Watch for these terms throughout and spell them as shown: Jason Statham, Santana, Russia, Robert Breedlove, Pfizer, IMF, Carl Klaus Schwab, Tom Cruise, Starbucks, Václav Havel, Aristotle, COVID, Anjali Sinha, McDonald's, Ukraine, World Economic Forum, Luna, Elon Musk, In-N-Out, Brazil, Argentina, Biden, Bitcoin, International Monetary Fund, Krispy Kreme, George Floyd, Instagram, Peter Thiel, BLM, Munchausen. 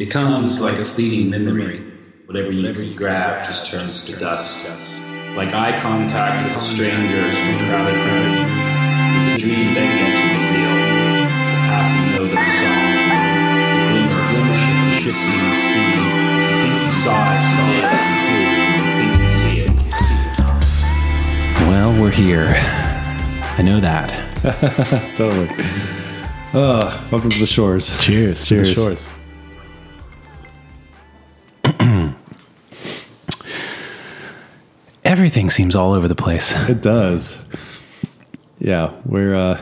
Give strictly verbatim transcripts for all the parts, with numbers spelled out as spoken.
becomes like a fleeting memory. Whatever you, Whatever you grab, grab just turns to dust. dust. Like eye contact with a stranger in a crowded crowd. It's a dream that becomes real. The passing note of a song, the glimmer, glimmer shift, the shifting of the sea. You think you saw it, saw it, you think you see it. Well, we're here. I know that. Totally. Oh, welcome to the shores. Cheers. Cheers. To the shores. Everything seems all over the place. It does. Yeah, we're. Uh,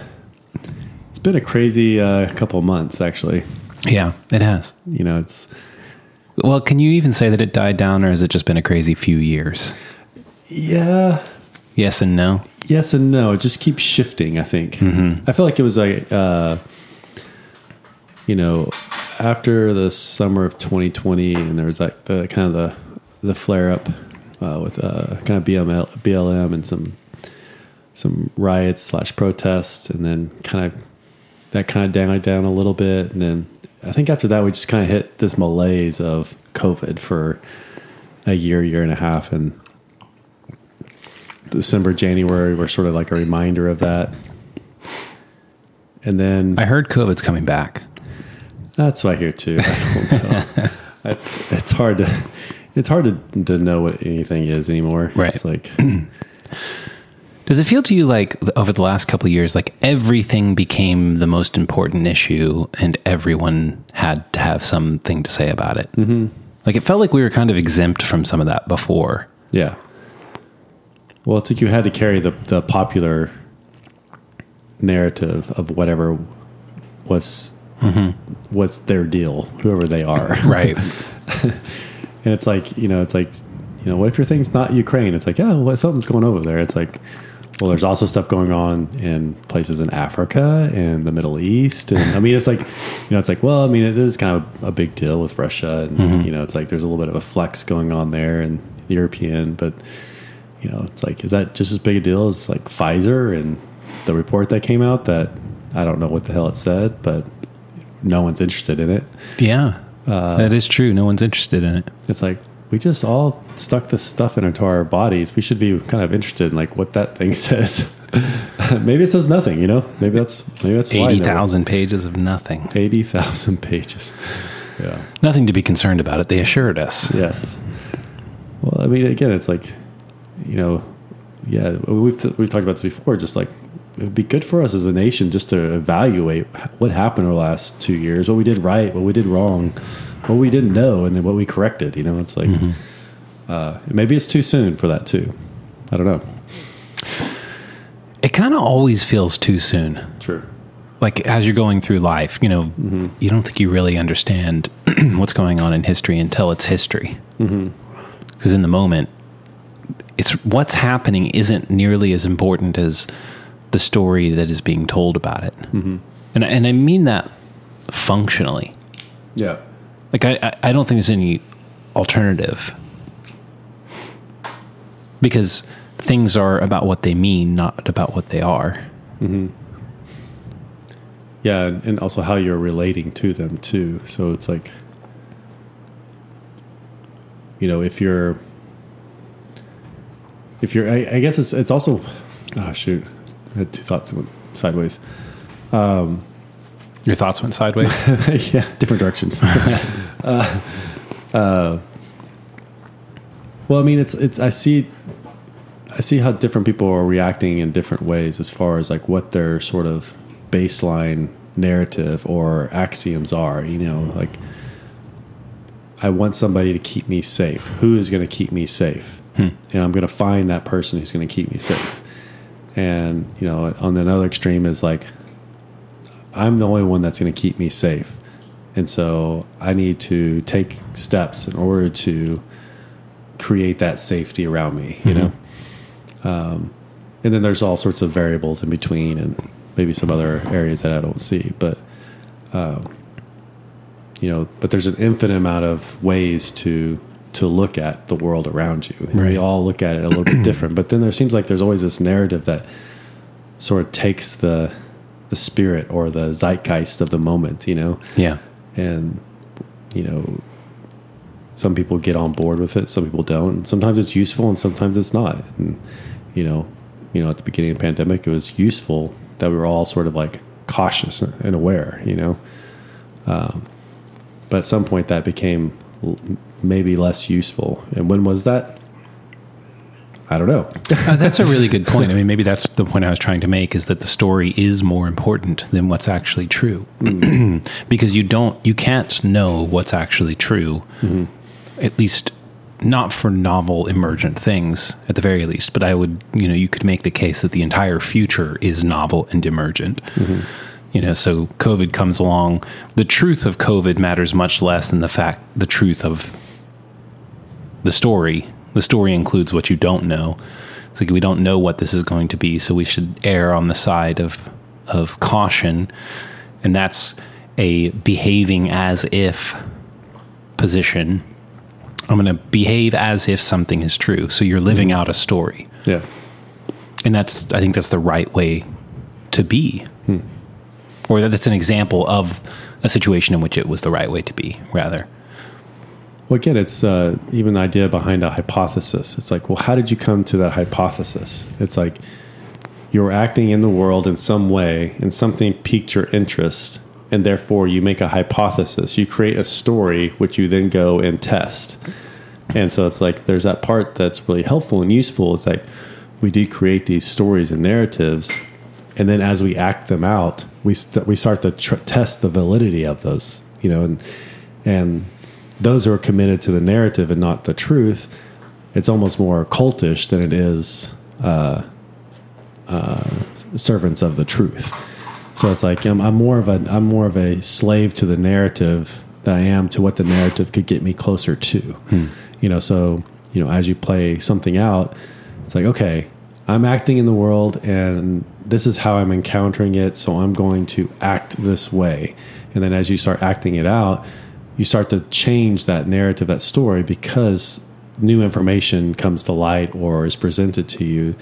it's been a crazy uh, couple months, actually. Yeah, it has. You know, it's. Well, can you even say that it died down, or has it just been a crazy few years? Yeah. Yes and no. Yes and no. It just keeps shifting. I think. Mm-hmm. I feel like it was like, uh, you know, after the summer of twenty twenty, and there was like the kind of the the flare up. Uh, with uh, kind of B L M and some some riots slash protests, and then kind of that kind of down down a little bit, and then I think after that we just kind of hit this malaise of COVID for a year, year and a half, and December, January were sort of like a reminder of that. And then I heard COVID's coming back. That's what I hear too. I don't know. It's it's hard to. It's hard to, to know what anything is anymore. Right. It's like, does it feel to you like over the last couple of years, like everything became the most important issue and everyone had to have something to say about it? Mm-hmm. Like it felt like we were kind of exempt from some of that before. Yeah. Well, it's like you had to carry the, the popular narrative of whatever was, mm-hmm. was their deal, whoever they are. Right. And it's like, you know, it's like, you know, what if your thing's not Ukraine? It's like, yeah, well, something's going over there. It's like, well, there's also stuff going on in places in Africa and the Middle East. And I mean, it's like, you know, it's like, well, I mean, it is kind of a big deal with Russia. And, mm-hmm. you know, it's like there's a little bit of a flex going on there and European. But, you know, it's like, is that just as big a deal as like Pfizer and the report that came out that I don't know what the hell it said, but no one's interested in it. Yeah. Uh, that is true. No one's interested in it. It's like, we just all stuck this stuff into our bodies. We should be kind of interested in like what that thing says. Maybe it says nothing, you know, maybe that's, maybe that's eighty thousand pages of nothing. eighty thousand pages. Yeah. Nothing to be concerned about it. They assured us. Yes. Well, I mean, again, it's like, you know, yeah, we've, t- we've talked about this before. Just like, it would be good for us as a nation just to evaluate what happened over the last two years, what we did right, what we did wrong, what we didn't know, and then what we corrected. You know, it's like, mm-hmm. uh, maybe it's too soon for that too. I don't know. It kind of always feels too soon. True. Like as you're going through life, you know, mm-hmm. you don't think you really understand what's going on in history until it's history. Because mm-hmm. in the moment, it's what's happening isn't nearly as important as the story that is being told about it. Mm-hmm. And, and I mean that functionally. Yeah. Like I, I don't think there's any alternative because things are about what they mean, not about what they are. Mm-hmm. Yeah. And also how you're relating to them too. So it's like, you know, if you're, if you're, I, I guess it's, it's also, oh shoot. I had two thoughts that went sideways. Um, Your thoughts went sideways? Yeah, different directions. uh, uh, well, I mean, it's it's. I see, I see how different people are reacting in different ways as far as like what their sort of baseline narrative or axioms are. You know, like I want somebody to keep me safe. Who is going to keep me safe? Hmm. And I'm going to find that person who's going to keep me safe. And, you know, on the other extreme is like, I'm the only one that's going to keep me safe. And so I need to take steps in order to create that safety around me, you mm-hmm. know? Um, and then there's all sorts of variables in between and maybe some other areas that I don't see. But, um, you know, but there's an infinite amount of ways to to look at the world around you. And right. We all look at it a little bit different, but then there seems like there's always this narrative that sort of takes the, the spirit or the zeitgeist of the moment, you know? Yeah. And, you know, some people get on board with it, some people don't. And sometimes it's useful and sometimes it's not. And, you know, you know, at the beginning of the pandemic, it was useful that we were all sort of like cautious and aware, you know. Um, but at some point that became l- maybe less useful. And when was that? I don't know. uh, that's a really good point. I mean, maybe that's the point I was trying to make, is that the story is more important than what's actually true. Mm. Because you don't, you can't know what's actually true, mm-hmm. at least not for novel emergent things at the very least. But I would, you know, you could make the case that the entire future is novel and emergent. Mm-hmm. You know, so COVID comes along. The truth of COVID matters much less than the fact, the truth of the story. The story includes what you don't know. It's like, we don't know what this is going to be, so we should err on the side of of caution. And that's a behaving as if position. I'm going to behave as if something is true. So you're living mm-hmm. out a story. Yeah. And that's, I think that's the right way to be. Hmm. Or that that's an example of a situation in which it was the right way to be, rather. Well, again, it's uh, even the idea behind a hypothesis. It's like, well, how did you come to that hypothesis? It's like you're acting in the world in some way and something piqued your interest, and therefore you make a hypothesis. You create a story, which you then go and test. And so it's like there's that part that's really helpful and useful. It's like we do create these stories and narratives, and then as we act them out, we st- we start to tr- test the validity of those, you know, and and... those who are committed to the narrative and not the truth, it's almost more cultish than it is uh, uh, servants of the truth. So it's like I'm, I'm more of a I'm more of a slave to the narrative than I am to what the narrative could get me closer to. Hmm. You know, so you know, as you play something out, it's like, okay, I'm acting in the world, and this is how I'm encountering it. So I'm going to act this way, and then as you start acting it out, you start to change that narrative, that story, because new information comes to light or is presented to you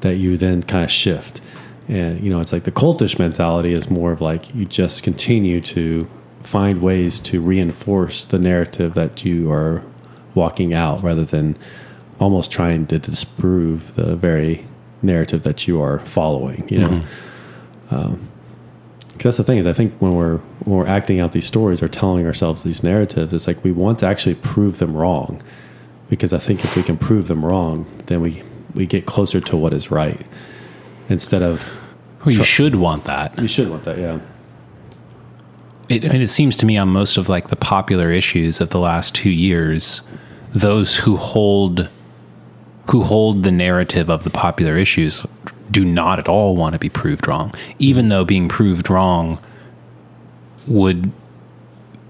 that you then kind of shift. And, you know, it's like the cultish mentality is more of like you just continue to find ways to reinforce the narrative that you are walking out rather than almost trying to disprove the very narrative that you are following, you know. Mm-hmm. Um, that's the thing is I think when we're when we're acting out these stories or telling ourselves these narratives, it's like we want to actually prove them wrong, because I think if we can prove them wrong, then we, we get closer to what is right instead of... Well, you tr- should want that. You should want that, yeah. It, I mean, it seems to me on most of like the popular issues of the last two years, those who hold who hold the narrative of the popular issues do not at all want to be proved wrong, even though being proved wrong would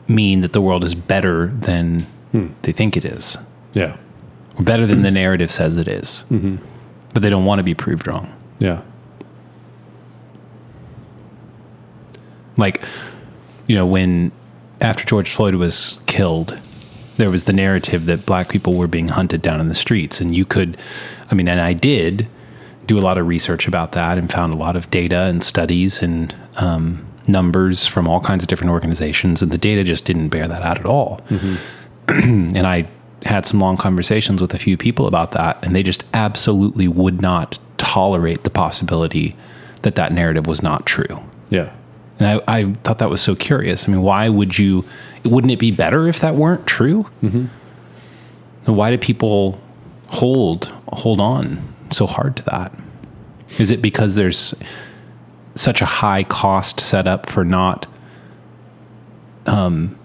mean that the world is better than hmm. they think it is. Yeah. Or better than the narrative says it is. Mm-hmm. But they don't want to be proved wrong. Yeah. Like, you know, when after George Floyd was killed, there was the narrative that black people were being hunted down in the streets. And you could, I mean, and I did do a lot of research about that and found a lot of data and studies and um, numbers from all kinds of different organizations. And the data just didn't bear that out at all. Mm-hmm. And I had some long conversations with a few people about that, and they just absolutely would not tolerate the possibility that that narrative was not true. Yeah. And I, I thought that was so curious. I mean, why would you, wouldn't it be better if that weren't true? Mm-hmm. And why do people hold, hold on so hard to that? Is it because there's such a high cost set up for not um,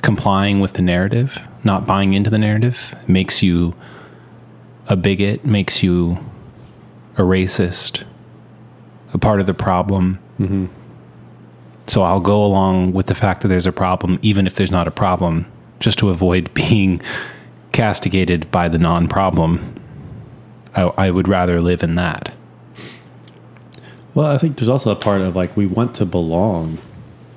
complying with the narrative, not buying into the narrative? It makes you a bigot, makes you a racist, a part of the problem. Mm-hmm. So I'll go along with the fact that there's a problem, even if there's not a problem, just to avoid being castigated by the non-problem. I, I would rather live in that. Well, I think there's also a part of like, we want to belong,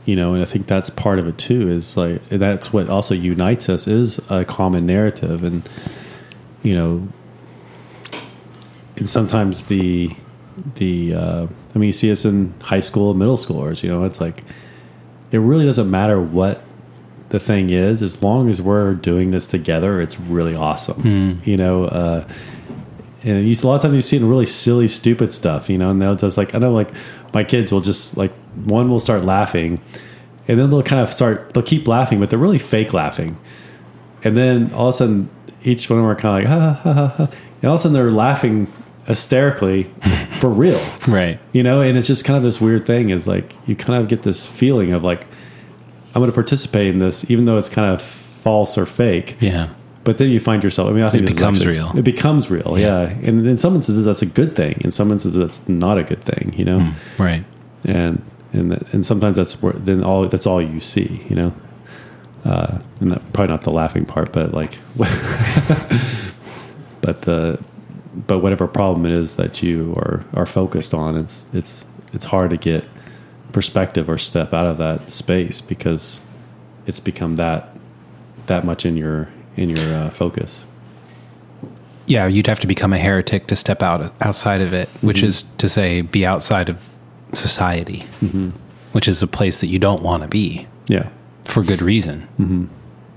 you know, and I think that's part of it too, is like, that's what also unites us is a common narrative. And, you know, and sometimes the, the, uh, I mean, you see us in high school, middle schoolers, you know, it's like, it really doesn't matter what the thing is, as long as we're doing this together, it's really awesome. Mm. You know, uh, and you, a lot of times you see it in really silly, stupid stuff, you know, and they'll just like, I know, like my kids will just like, one will start laughing and then they'll kind of start, they'll keep laughing, but they're really fake laughing. And then all of a sudden, each one of them are kind of like, ha, ha, ha, ha. And all of a sudden they're laughing hysterically for real. Right. You know, and it's just kind of this weird thing is like, you kind of get this feeling of like, I'm going to participate in this, even though it's kind of false or fake. Yeah. But then you find yourself, I mean, I think it becomes actually, real. It becomes real. Yeah. yeah. And in some instances, that's a good thing. In some instances, that's not a good thing, you know? Mm, right. And, and, and sometimes that's where, then all, that's all you see, you know? Uh, and that, probably not the laughing part, but like, but the, but whatever problem it is that you are, are focused on, it's, it's, it's hard to get perspective or step out of that space because it's become that, that much in your, in your uh, focus. Yeah. You'd have to become a heretic to step out outside of it, which mm-hmm. is to say be outside of society, mm-hmm. which is a place that you don't want to be. Yeah. For good reason. Mm-hmm.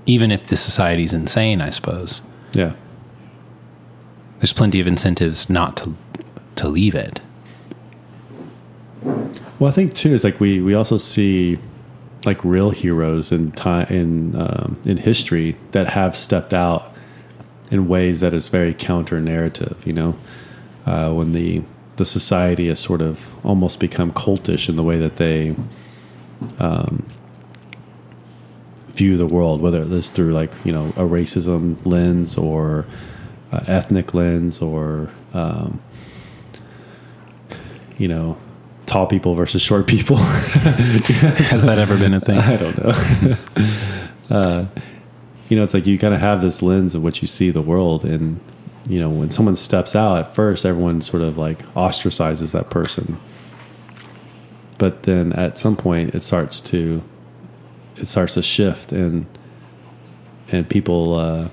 Even if the society's insane, I suppose. Yeah. There's plenty of incentives not to, to leave it. Well, I think too, is like we, we also see like real heroes in time, in, um, in history that have stepped out in ways that is very counter narrative, you know, uh, when the, the society has sort of almost become cultish in the way that they, um, view the world, whether it's through like, you know, a racism lens or uh, ethnic lens or, um, you know, tall people versus short people. Has that ever been a thing? I don't know. uh, you know, it's like you kind of have this lens of what you see the world. And, you know, when someone steps out at first, everyone sort of like ostracizes that person. But then at some point it starts to, it starts to shift and, and people, uh,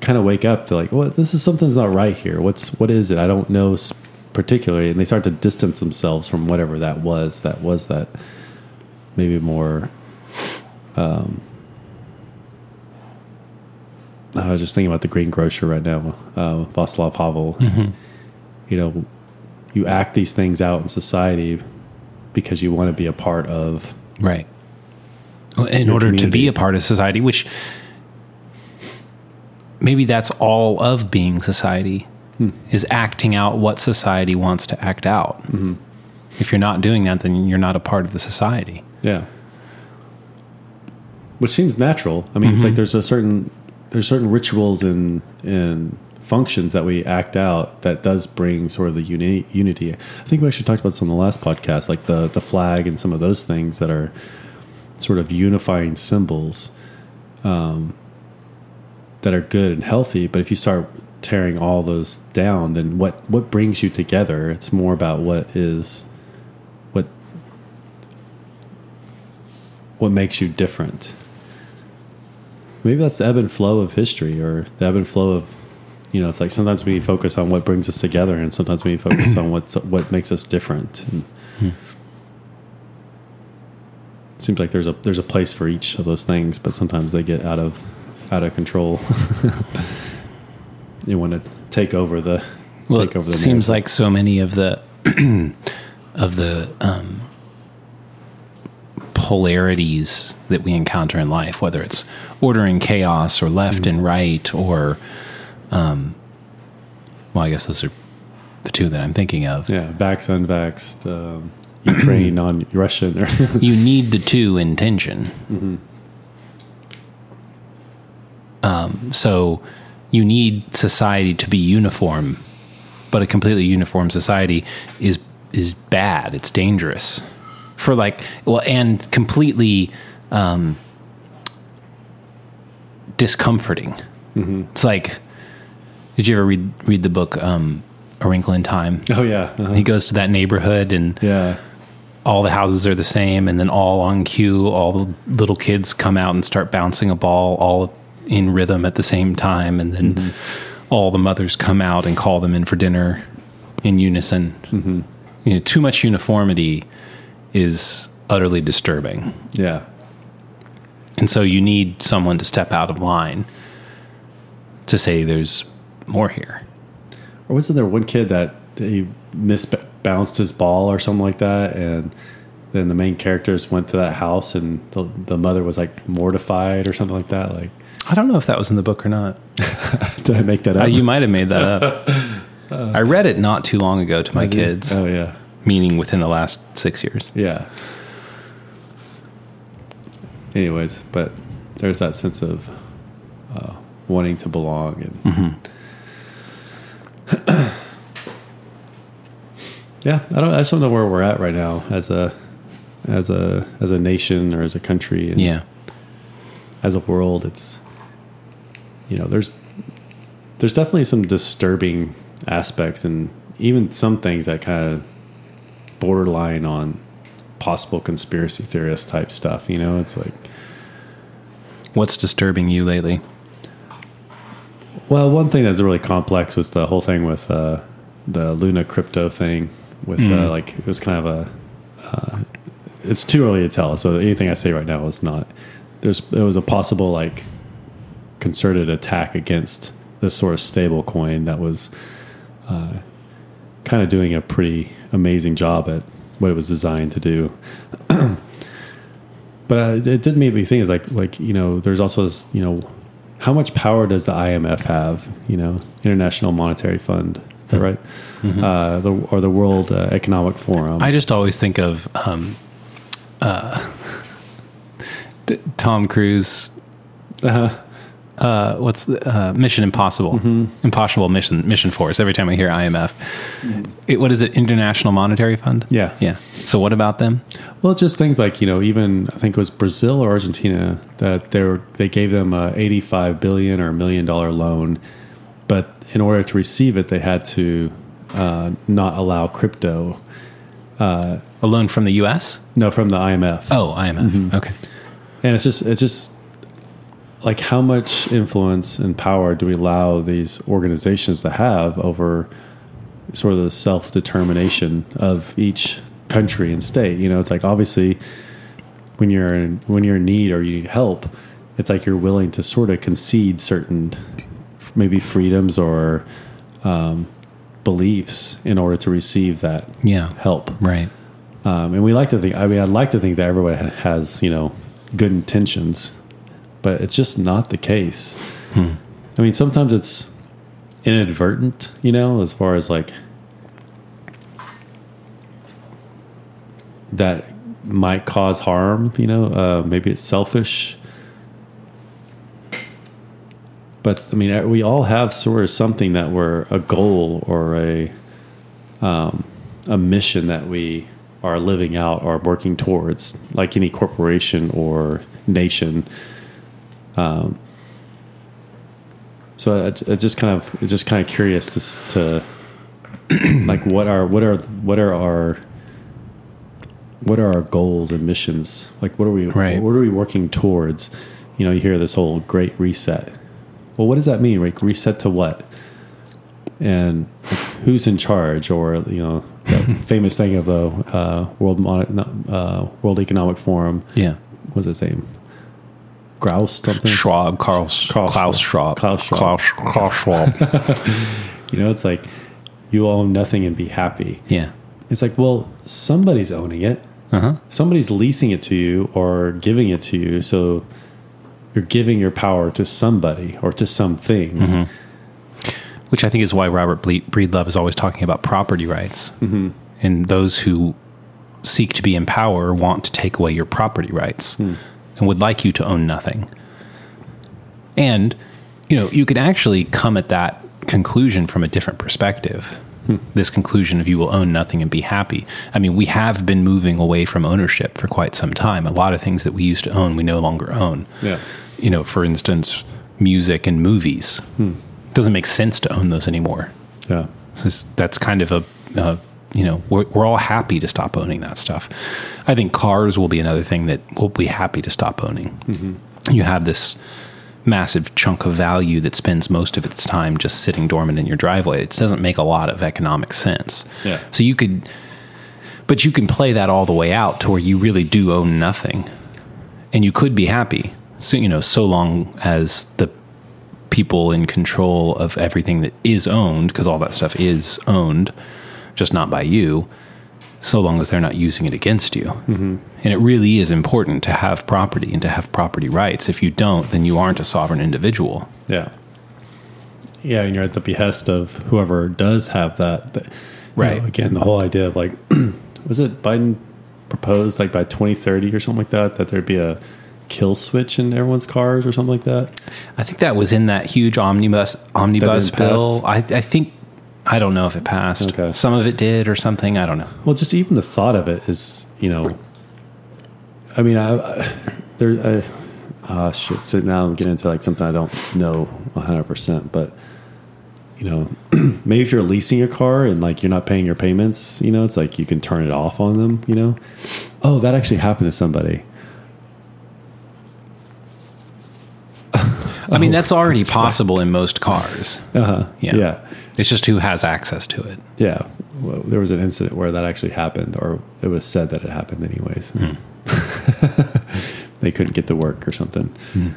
kind of wake up to like, well, this is something's not right here. What's, what is it? I don't know particularly. And they start to distance themselves from whatever that was, that was that maybe more, um, I was just thinking about the Green Grocer right now, uh, Václav Havel, mm-hmm. you know, you act these things out in society because you want to be a part of, right. In order community. To be a part of society, which maybe that's all of being society hmm. is acting out what society wants to act out. Mm-hmm. If you're not doing that, then you're not a part of the society. Yeah. Which seems natural. I mean, mm-hmm. it's like, there's a certain, there's certain rituals and, and functions that we act out that does bring sort of the uni- unity. I think we actually talked about this on the last podcast, like the, the flag and some of those things that are sort of unifying symbols, um, that are good and healthy. But if you start tearing all those down, then what, what brings you together? It's more about what is, what, what makes you different. Maybe that's the ebb and flow of history or the ebb and flow of, you know, it's like sometimes we focus on what brings us together and sometimes we focus on what's, what makes us different. And hmm. it seems like there's a, there's a place for each of those things, but sometimes they get out of, out of control. You want to take over the, well, take over the, it seems like so many of the, of the, um, polarities that we encounter in life, whether it's order and chaos or left mm-hmm. and right or, Um, well, I guess those are the two that I'm thinking of. Yeah, vax, unvaxxed, um, Ukraine, non-Russian. You need the two in tension. Mm-hmm. Um, so you need society to be uniform, but a completely uniform society is is bad. It's dangerous for like well, and completely um, discomforting. Mm-hmm. It's like. Did you ever read read the book um, A Wrinkle in Time? Oh, yeah. Uh-huh. He goes to that neighborhood and yeah. all the houses are the same. And then all on cue, all the little kids come out and start bouncing a ball all in rhythm at the same time. And then mm-hmm. all the mothers come out and call them in for dinner in unison. Mm-hmm. You know, too much uniformity is utterly disturbing. Yeah. And so you need someone to step out of line to say there's more here. Or wasn't there one kid that he misbounced his ball or something like that, and then the main characters went to that house and the, the mother was like mortified or something like that? Like, I don't know if that was in the book or not. Did I make that up? Uh, you might have made that up. uh, I read it not too long ago to my kids. Oh, yeah. Meaning within the last six years. Yeah. Anyways, but there's that sense of uh, wanting to belong. And mm-hmm. yeah, I don't. I just don't know where we're at right now as a, as a, as a nation or as a country. And yeah. As a world, it's, you know, there's, there's definitely some disturbing aspects and even some things that kind of borderline on possible conspiracy theorist type stuff. You know, it's like, what's disturbing you lately? Well, one thing that's really complex was the whole thing with uh, the Luna crypto thing. With mm. uh, like, it was kind of a. Uh, it's too early to tell, so anything I say right now is not. There's there was a possible like concerted attack against this sort of stable coin that was uh, kind of doing a pretty amazing job at what it was designed to do. But uh, it did make me think, is like, like, you know, there's also this, you know, how much power does the I M F have, you know, International Monetary Fund, is that right? Mm-hmm. Uh, the, or the World uh, Economic Forum. I just always think of um, uh, t- Tom Cruise, uh-huh. uh, what's the, uh, Mission Impossible, mm-hmm. Impossible Mission, Mission Force. Every time I hear I M F, mm-hmm. It, what is it? International Monetary Fund? Yeah. Yeah. So what about them? Well, just things like, you know, even I think it was Brazil or Argentina that they were, they gave them a eighty-five billion or a million dollar loan, but in order to receive it, they had to, uh, not allow crypto, uh, a loan from the U S? No, from the I M F. Oh, I M F. Mm-hmm. Okay. And it's just, it's just like, how much influence and power do we allow these organizations to have over sort of the self-determination of each country and state? You know, it's like, obviously when you're in, when you're in need or you need help, it's like you're willing to sort of concede certain maybe freedoms or um, beliefs in order to receive that yeah. help. Right. Um, and we like to think, I mean, I'd like to think that everyone has, you know, good intentions, but it's just not the case. Hmm. I mean, sometimes it's inadvertent, you know, as far as like that might cause harm, you know, uh, maybe it's selfish, but I mean, we all have sort of something that we're a goal or a, um, a mission that we are living out or working towards, like any corporation or nation. Um, So it's just kind of, it's just kind of curious to, to like, what are, what are, what are our, what are our goals and missions? Like, what are we, right. what are we working towards? You know, you hear this whole great reset. Well, what does that mean? Like, reset to what? And who's in charge? Or, you know, the famous thing of the uh, World Mon- uh, World Economic Forum. Yeah. What's his name? Grouse something? Schwab, Carl, Carl Klaus Schwab. Klaus Schwab. Klaus Schwab. You know, it's like, you own nothing and be happy. Yeah. It's like, well, somebody's owning it. Uh-huh. Somebody's leasing it to you or giving it to you. So you're giving your power to somebody or to something. Mm-hmm. Which I think is why Robert Breedlove is always talking about property rights. Mm-hmm. And those who seek to be in power want to take away your property rights. Mm. And would like you to own nothing. And, you know, you could actually come at that conclusion from a different perspective. Hmm. This conclusion of you will own nothing and be happy. I mean, we have been moving away from ownership for quite some time. A lot of things that we used to own, we no longer own. Yeah. You know, for instance, music and movies. Hmm. It doesn't make sense to own those anymore. Yeah. So that's kind of a, a you know, we're, we're all happy to stop owning that stuff. I think cars will be another thing that we'll be happy to stop owning. Mm-hmm. You have this massive chunk of value that spends most of its time just sitting dormant in your driveway. It doesn't make a lot of economic sense. Yeah. So you could, but you can play that all the way out to where you really do own nothing and you could be happy. so, you know, so long as the people in control of everything that is owned, because all that stuff is owned, just not by you, so long as they're not using it against you. Mm-hmm. And it really is important to have property and to have property rights. If you don't, then you aren't a sovereign individual. Yeah. Yeah, and you're at the behest of whoever does have that. But, right. You know, again, the whole idea of, like, was it Biden proposed, like, by twenty thirty or something like that, that there'd be a kill switch in everyone's cars or something like that? I think that was in that huge omnibus omnibus bill. I, I think, I don't know if it passed. Okay. Some of it did or something. I don't know. Well, just even the thought of it is, you know, I mean, I, I there, I, uh, shit, so now I'm getting into, like, something I don't know one hundred percent, but, you know, maybe if you're leasing a car and, like, you're not paying your payments, you know, it's like you can turn it off on them, you know? Oh, that actually happened to somebody. I mean, that's already that's possible right. in most cars. Uh-huh. Yeah. yeah. It's just who has access to it. Yeah. Well, there was an incident where that actually happened, or it was said that it happened anyways. Mm. They couldn't get to work or something. Mm.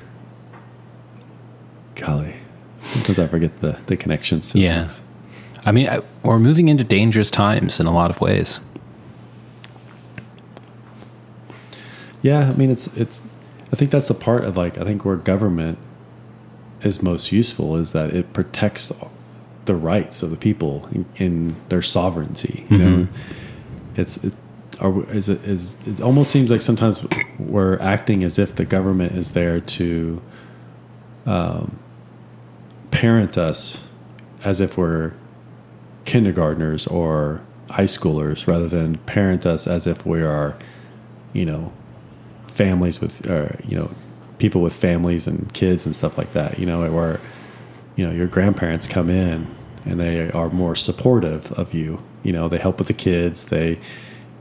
Golly. Sometimes I forget the, the connections. To yeah. Things. I mean, I, we're moving into dangerous times in a lot of ways. Yeah. I mean, it's, it's, I think that's the part of, like, I think where government is most useful is that it protects the rights of the people in, in their sovereignty. You mm-hmm. know, it's, it, are, is it, is it almost seems like sometimes we're acting as if the government is there to, um, parent us as if we're kindergartners or high schoolers, rather than parent us as if we are, you know, families with, or, you know, people with families and kids and stuff like that, you know, where, you know, your grandparents come in and they are more supportive of you. You know, they help with the kids. They,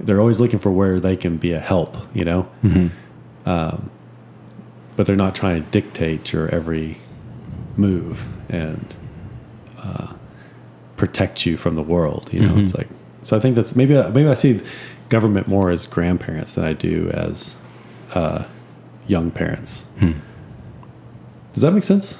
they're always looking for where they can be a help, you know, mm-hmm. um, but they're not trying to dictate your every move and, uh, protect you from the world. You know, mm-hmm. it's like, so I think that's maybe, maybe I see government more as grandparents than I do as, uh, young parents. Hmm. Does that make sense?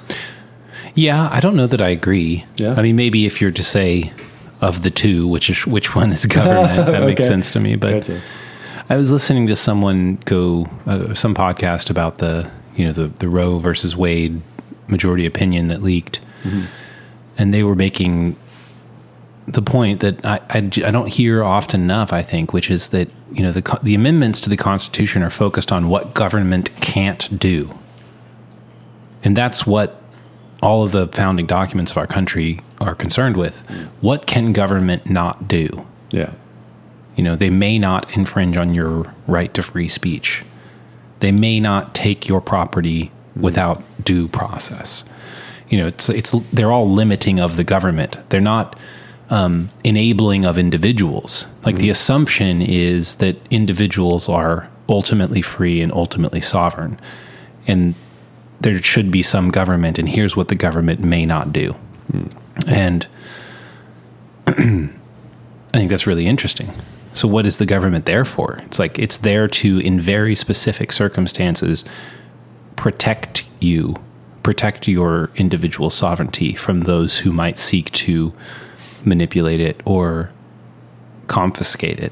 Yeah, I don't know that I agree. Yeah. I mean, maybe if you're to say of the two, which is which one is government, that okay. makes sense to me. But gotcha. I was listening to someone go uh, some podcast about the you know the the Roe versus Wade majority opinion that leaked, mm-hmm. and they were making the point that I, I, I don't hear often enough, I think, which is that, you know, the, the amendments to the Constitution are focused on what government can't do. And that's what all of the founding documents of our country are concerned with. What can government not do? Yeah. You know, they may not infringe on your right to free speech. They may not take your property mm-hmm. without due process. You know, it's, it's, they're all limiting of the government. They're not, Um, enabling of individuals. Like mm-hmm. the assumption is that individuals are ultimately free and ultimately sovereign, and there should be some government, and here's what the government may not do. Mm-hmm. And I think that's really interesting. So what is the government there for? It's like, it's there to, in very specific circumstances, protect you, protect your individual sovereignty from those who might seek to manipulate it or confiscate it.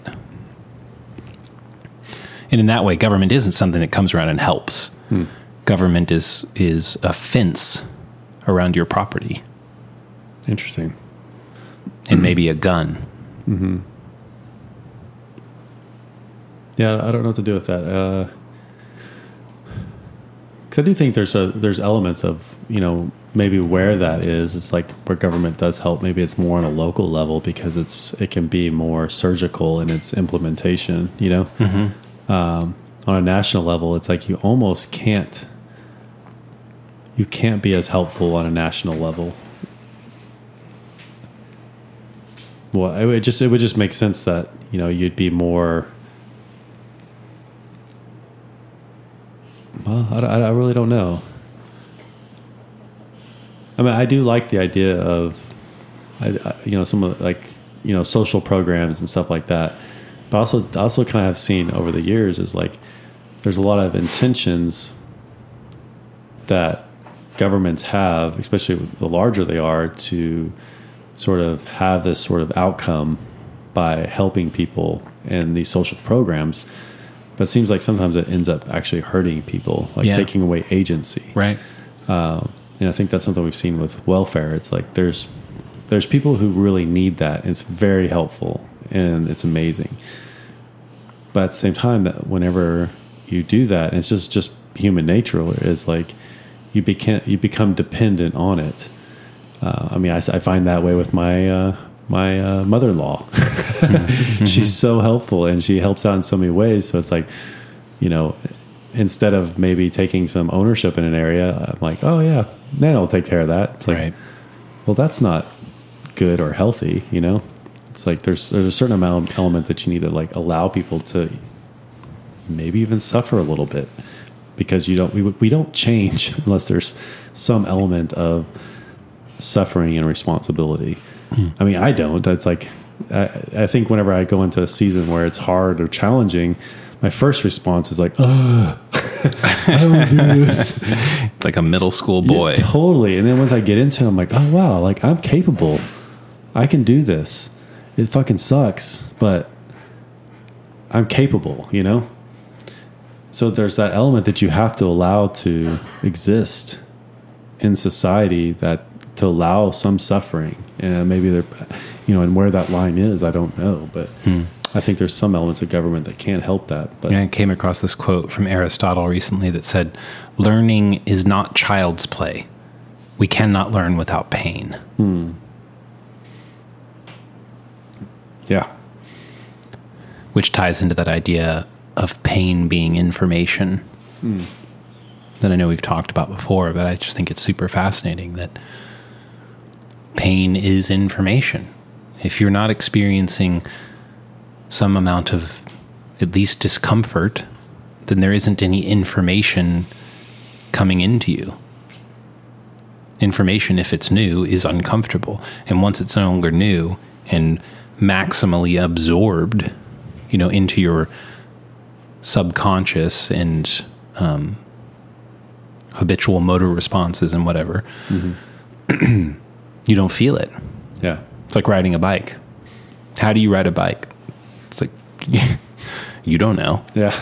And in that way, government isn't something that comes around and helps. Hmm. Government is is a fence around your property. Interesting. And maybe a gun. Mm-hmm. Yeah, I don't know what to do with that. Uh, 'cause I do think there's a there's elements of, you know, maybe where that is, it's like where government does help. Maybe it's more on a local level because it's, it can be more surgical in its implementation, you know, mm-hmm. um, on a national level, it's like, you almost can't, you can't be as helpful on a national level. Well, it would just, it would just make sense that, you know, you'd be more, well, I, I really don't know. I mean, I do like the idea of, I, I, you know, some of, like, you know, social programs and stuff like that. But also, also kind of have seen over the years is, like, there's a lot of intentions that governments have, especially the larger they are, to sort of have this sort of outcome by helping people in these social programs. But it seems like sometimes it ends up actually hurting people, like yeah. taking away agency. Right. Uh, and I think that's something we've seen with welfare. It's like there's there's people who really need that. And it's very helpful and it's amazing. But at the same time, that whenever you do that, and it's just, just human nature, is like you become you become dependent on it. Uh, I mean, I, I find that way with my uh, my uh, mother-in-law. mm-hmm. She's so helpful, and she helps out in so many ways. So it's like, you know, instead of maybe taking some ownership in an area, I'm like, oh yeah, Nana will take care of that. It's like, right. well, that's not good or healthy, you know. It's like there's there's a certain amount of element that you need to like allow people to maybe even suffer a little bit, because you don't we we don't change unless there's some element of suffering and responsibility. Mm. I mean, I don't. It's like I, I think whenever I go into a season where it's hard or challenging, my first response is like, "Ugh, I don't do this." Like a middle school boy, yeah, totally. And then once I get into it, I'm like, "Oh wow, like I'm capable. I can do this. It fucking sucks, but I'm capable," you know? So there's that element that you have to allow to exist in society, that to allow some suffering. And maybe they're, you know, and where that line is, I don't know. But hmm. I think there's some elements of government that can't help that. But yeah, I came across this quote from Aristotle recently that said, "Learning is not child's play. We cannot learn without pain." Hmm. Yeah. Which ties into that idea of pain being information mm. that I know we've talked about before, but I just think it's super fascinating that pain is information. If you're not experiencing some amount of at least discomfort, then there isn't any information coming into you. Information, if it's new, is uncomfortable. And once it's no longer new and maximally absorbed, you know, into your subconscious and um, habitual motor responses and whatever, mm-hmm. you don't feel it. Yeah. It's like riding a bike. How do you ride a bike? It's like, you don't know. Yeah.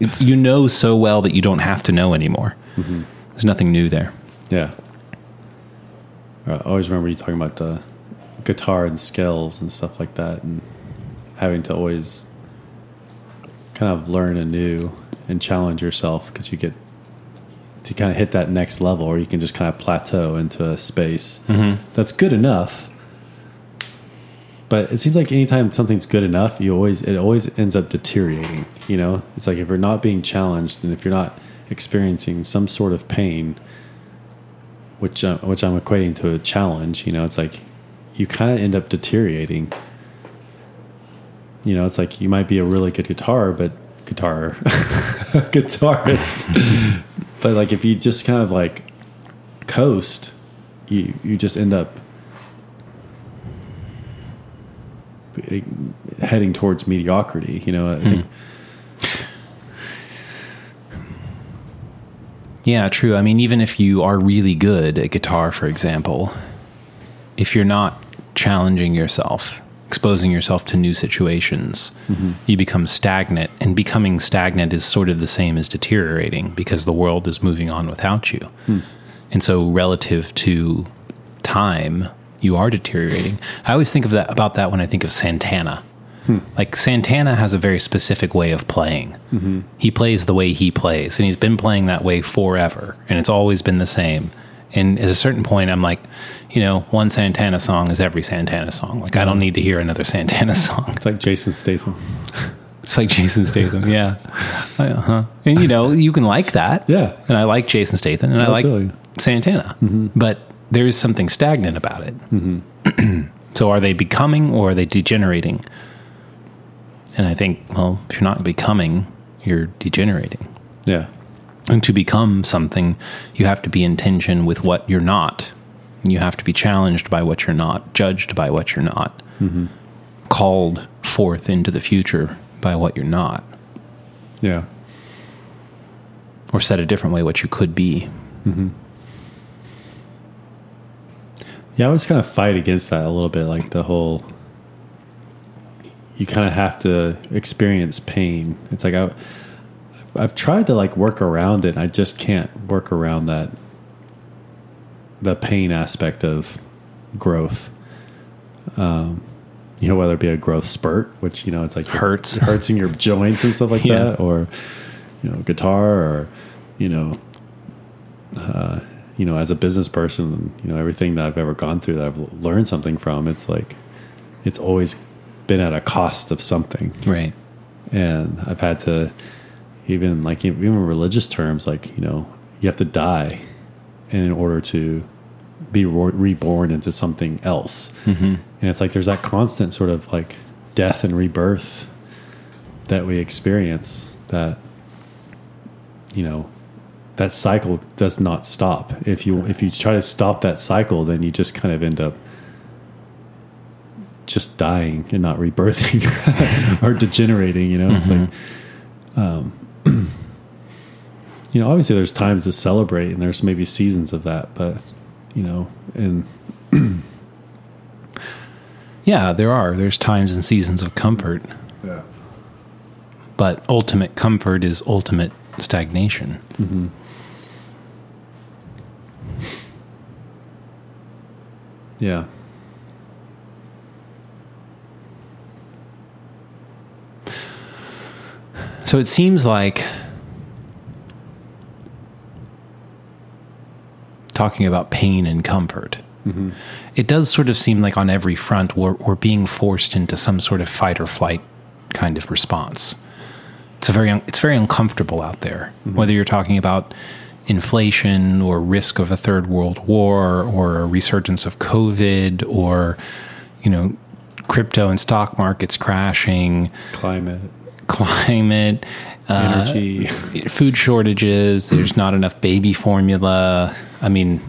It's, you know so well that you don't have to know anymore. Mm-hmm. There's nothing new there. Yeah. I always remember you talking about the guitar and scales and stuff like that, and having to always kind of learn anew and challenge yourself, because you get to kind of hit that next level, or you can just kind of plateau into a space mm-hmm. that's good enough. But it seems like anytime something's good enough, you always it always ends up deteriorating. You know, it's like if you're not being challenged and if you're not experiencing some sort of pain, which uh, which I'm equating to a challenge, you know, it's like you kind of end up deteriorating. You know, it's like you might be a really good guitar, but guitar, guitarist. But like, if you just kind of like coast, you, you just end up heading towards mediocrity. You know, I think. Yeah, true. I mean, even if you are really good at guitar, for example, if you're not challenging yourself, exposing yourself to new situations, mm-hmm. you become stagnant, and becoming stagnant is sort of the same as deteriorating, because the world is moving on without you. Mm. And so relative to time, you are deteriorating. I always think of that about that when I think of Santana. Hmm. Like Santana has a very specific way of playing. Mm-hmm. He plays the way he plays, and he's been playing that way forever, and it's always been the same. And at a certain point, I'm like, you know, one Santana song is every Santana song. Like, I don't need to hear another Santana song. It's like Jason Statham. It's like Jason Statham, yeah. Uh-huh. And, you know, you can like that. Yeah. And I like Jason Statham, and Absolutely. I like Santana. Mm-hmm. But there is something stagnant about it. Mm-hmm. So are they becoming, or are they degenerating? And I think, well, if you're not becoming, you're degenerating. Yeah. And to become something, you have to be in tension with what you're not. You have to be challenged by what you're not, judged by what you're not, mm-hmm. called forth into the future by what you're not. Yeah. Or said a different way, what you could be. Mm-hmm. Yeah, I always kind of fight against that a little bit, like the whole, you kind of have to experience pain. It's like I, I've tried to like work around it. I just can't work around that, the pain aspect of growth. Um, you know, whether it be a growth spurt, which, you know, it's like hurts, hurts in your joints and stuff like yeah. that, or, you know, guitar, or, you know, uh, you know, as a business person, you know, everything that I've ever gone through that I've learned something from, it's like, it's always been at a cost of something. Right. And I've had to, even like, even in religious terms, like, you know, you have to die in order to be re- reborn into something else. Mm-hmm. And it's like, there's that constant sort of like death and rebirth that we experience that, you know, that cycle does not stop. If you if you try to stop that cycle, then you just kind of end up just dying and not rebirthing or degenerating, you know? It's mm-hmm. like, um, you know, obviously there's times to celebrate and there's maybe seasons of that, but, you know, and... yeah, there are. There's times and seasons of comfort. Yeah. But ultimate comfort is ultimate stagnation. Mm-hmm. Yeah. So it seems like talking about pain and comfort, mm-hmm. it does sort of seem like on every front we're, we're being forced into some sort of fight or flight kind of response. It's a very un- it's very uncomfortable out there, mm-hmm. whether you're talking about inflation or risk of a third world war or a resurgence of COVID or, you know, crypto and stock markets crashing. Climate. Climate. Energy. Uh, food shortages. There's not enough baby formula. I mean,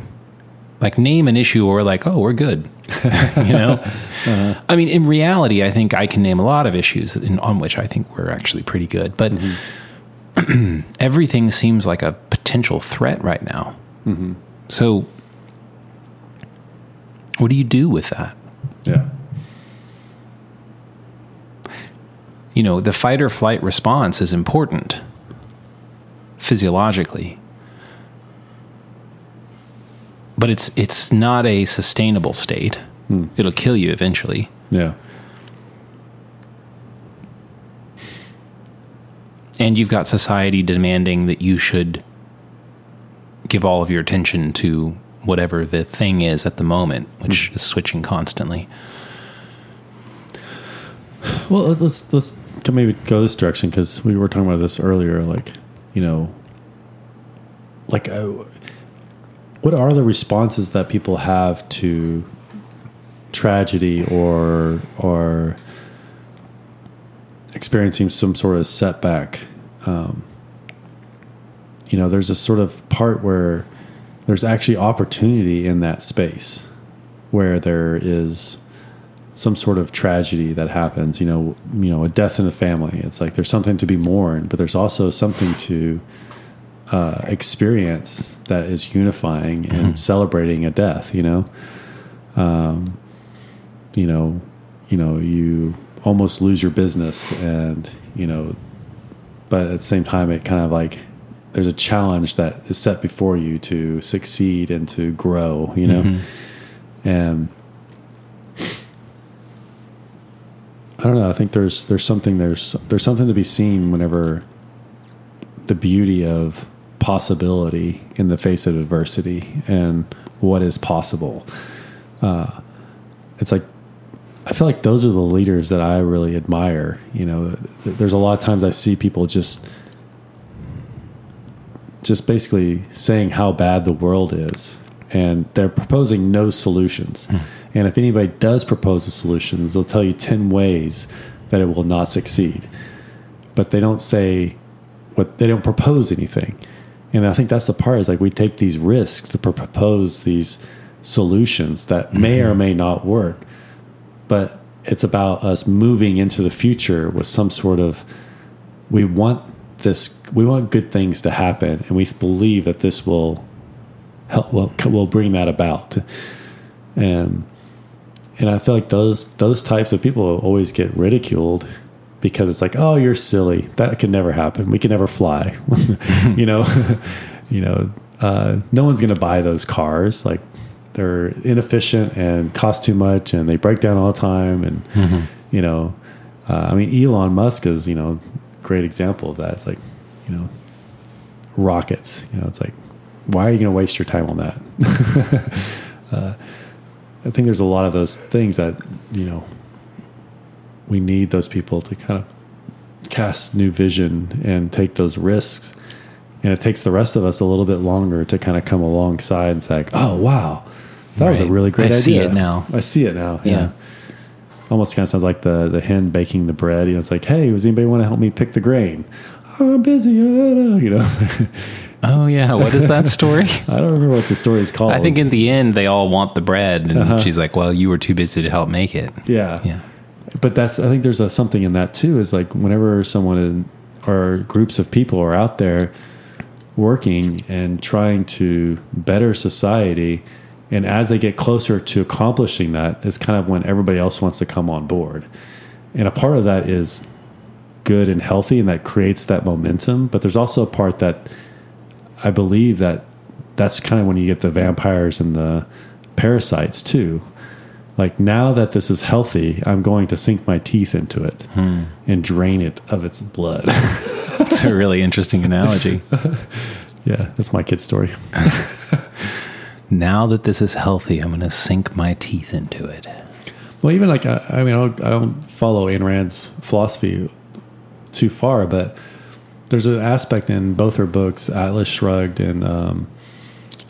like name an issue or like, oh, we're good. You know, uh-huh. I mean, in reality, I think I can name a lot of issues in, on which I think we're actually pretty good, but mm-hmm. everything seems like a potential threat right now. Mm-hmm. So what do you do with that? Yeah. You know, the fight or flight response is important physiologically, but it's it's not a sustainable state. Hmm. It'll kill you eventually. Yeah. And you've got society demanding that you should give all of your attention to whatever the thing is at the moment, which hmm. is switching constantly. Well, let's let's maybe go this direction, because we were talking about this earlier. Like, you know, like. Uh, What are the responses that people have to tragedy or or experiencing some sort of setback? Um, you know, there's a sort of part where there's actually opportunity in that space where there is some sort of tragedy that happens. You know, you know, a death in the family. It's like there's something to be mourned, but there's also something to Uh, experience that is unifying and mm-hmm. celebrating a death, you know, um, you know, you know, you almost lose your business, and you know, but at the same time, it kind of like there's a challenge that is set before you to succeed and to grow, you know, mm-hmm. and I don't know. I think there's there's something there's there's something to be seen whenever the beauty of possibility in the face of adversity and what is possible. Uh, it's like, I feel like those are the leaders that I really admire. You know, th- there's a lot of times I see people just, just basically saying how bad the world is, and they're proposing no solutions. Mm. And if anybody does propose a solution, they'll tell you ten ways that it will not succeed, but they don't say, but they don't propose anything. And I think that's the part, is like we take these risks to propose these solutions that may mm-hmm. or may not work, but it's about us moving into the future with some sort of, we want this, we want good things to happen, and we believe that this will help will will bring that about. Um, and I feel like those those types of people always get ridiculed because it's like, oh, you're silly. That could never happen. We can never fly. you know, you know, uh, no one's going to buy those cars. Like, they're inefficient and cost too much, and they break down all the time. And mm-hmm. you know, uh, I mean, Elon Musk is, you know, great example of that. It's like, you know, rockets. You know, it's like, why are you going to waste your time on that? uh, I think there's a lot of those things that, you know, we need those people to kind of cast new vision and take those risks. And it takes the rest of us a little bit longer to kind of come alongside and say, like, oh, wow, that right. was a really great I idea. I see it now. I see it now. Yeah. yeah. Almost kind of sounds like the, the hen baking the bread. You know, it's like, hey, does anybody want to help me pick the grain? Oh, I'm busy. You know. Oh, yeah. What is that story? I don't remember what the story is called. I think in the end, they all want the bread. And uh-huh. she's like, well, you were too busy to help make it. Yeah. Yeah. But that's, I think there's a, something in that too, is like whenever someone in, or groups of people are out there working and trying to better society, and as they get closer to accomplishing that is kind of when everybody else wants to come on board. And a part of that is good and healthy, and that creates that momentum. But there's also a part that I believe that that's kind of when you get the vampires and the parasites too. Like, now that this is healthy, I'm going to sink my teeth into it hmm. and drain it of its blood. That's a really interesting analogy. Yeah, that's my kid's story. Now that this is healthy, I'm going to sink my teeth into it. Well, even like, I, I mean, I don't, I don't follow Ayn Rand's philosophy too far, but there's an aspect in both her books, Atlas Shrugged and um,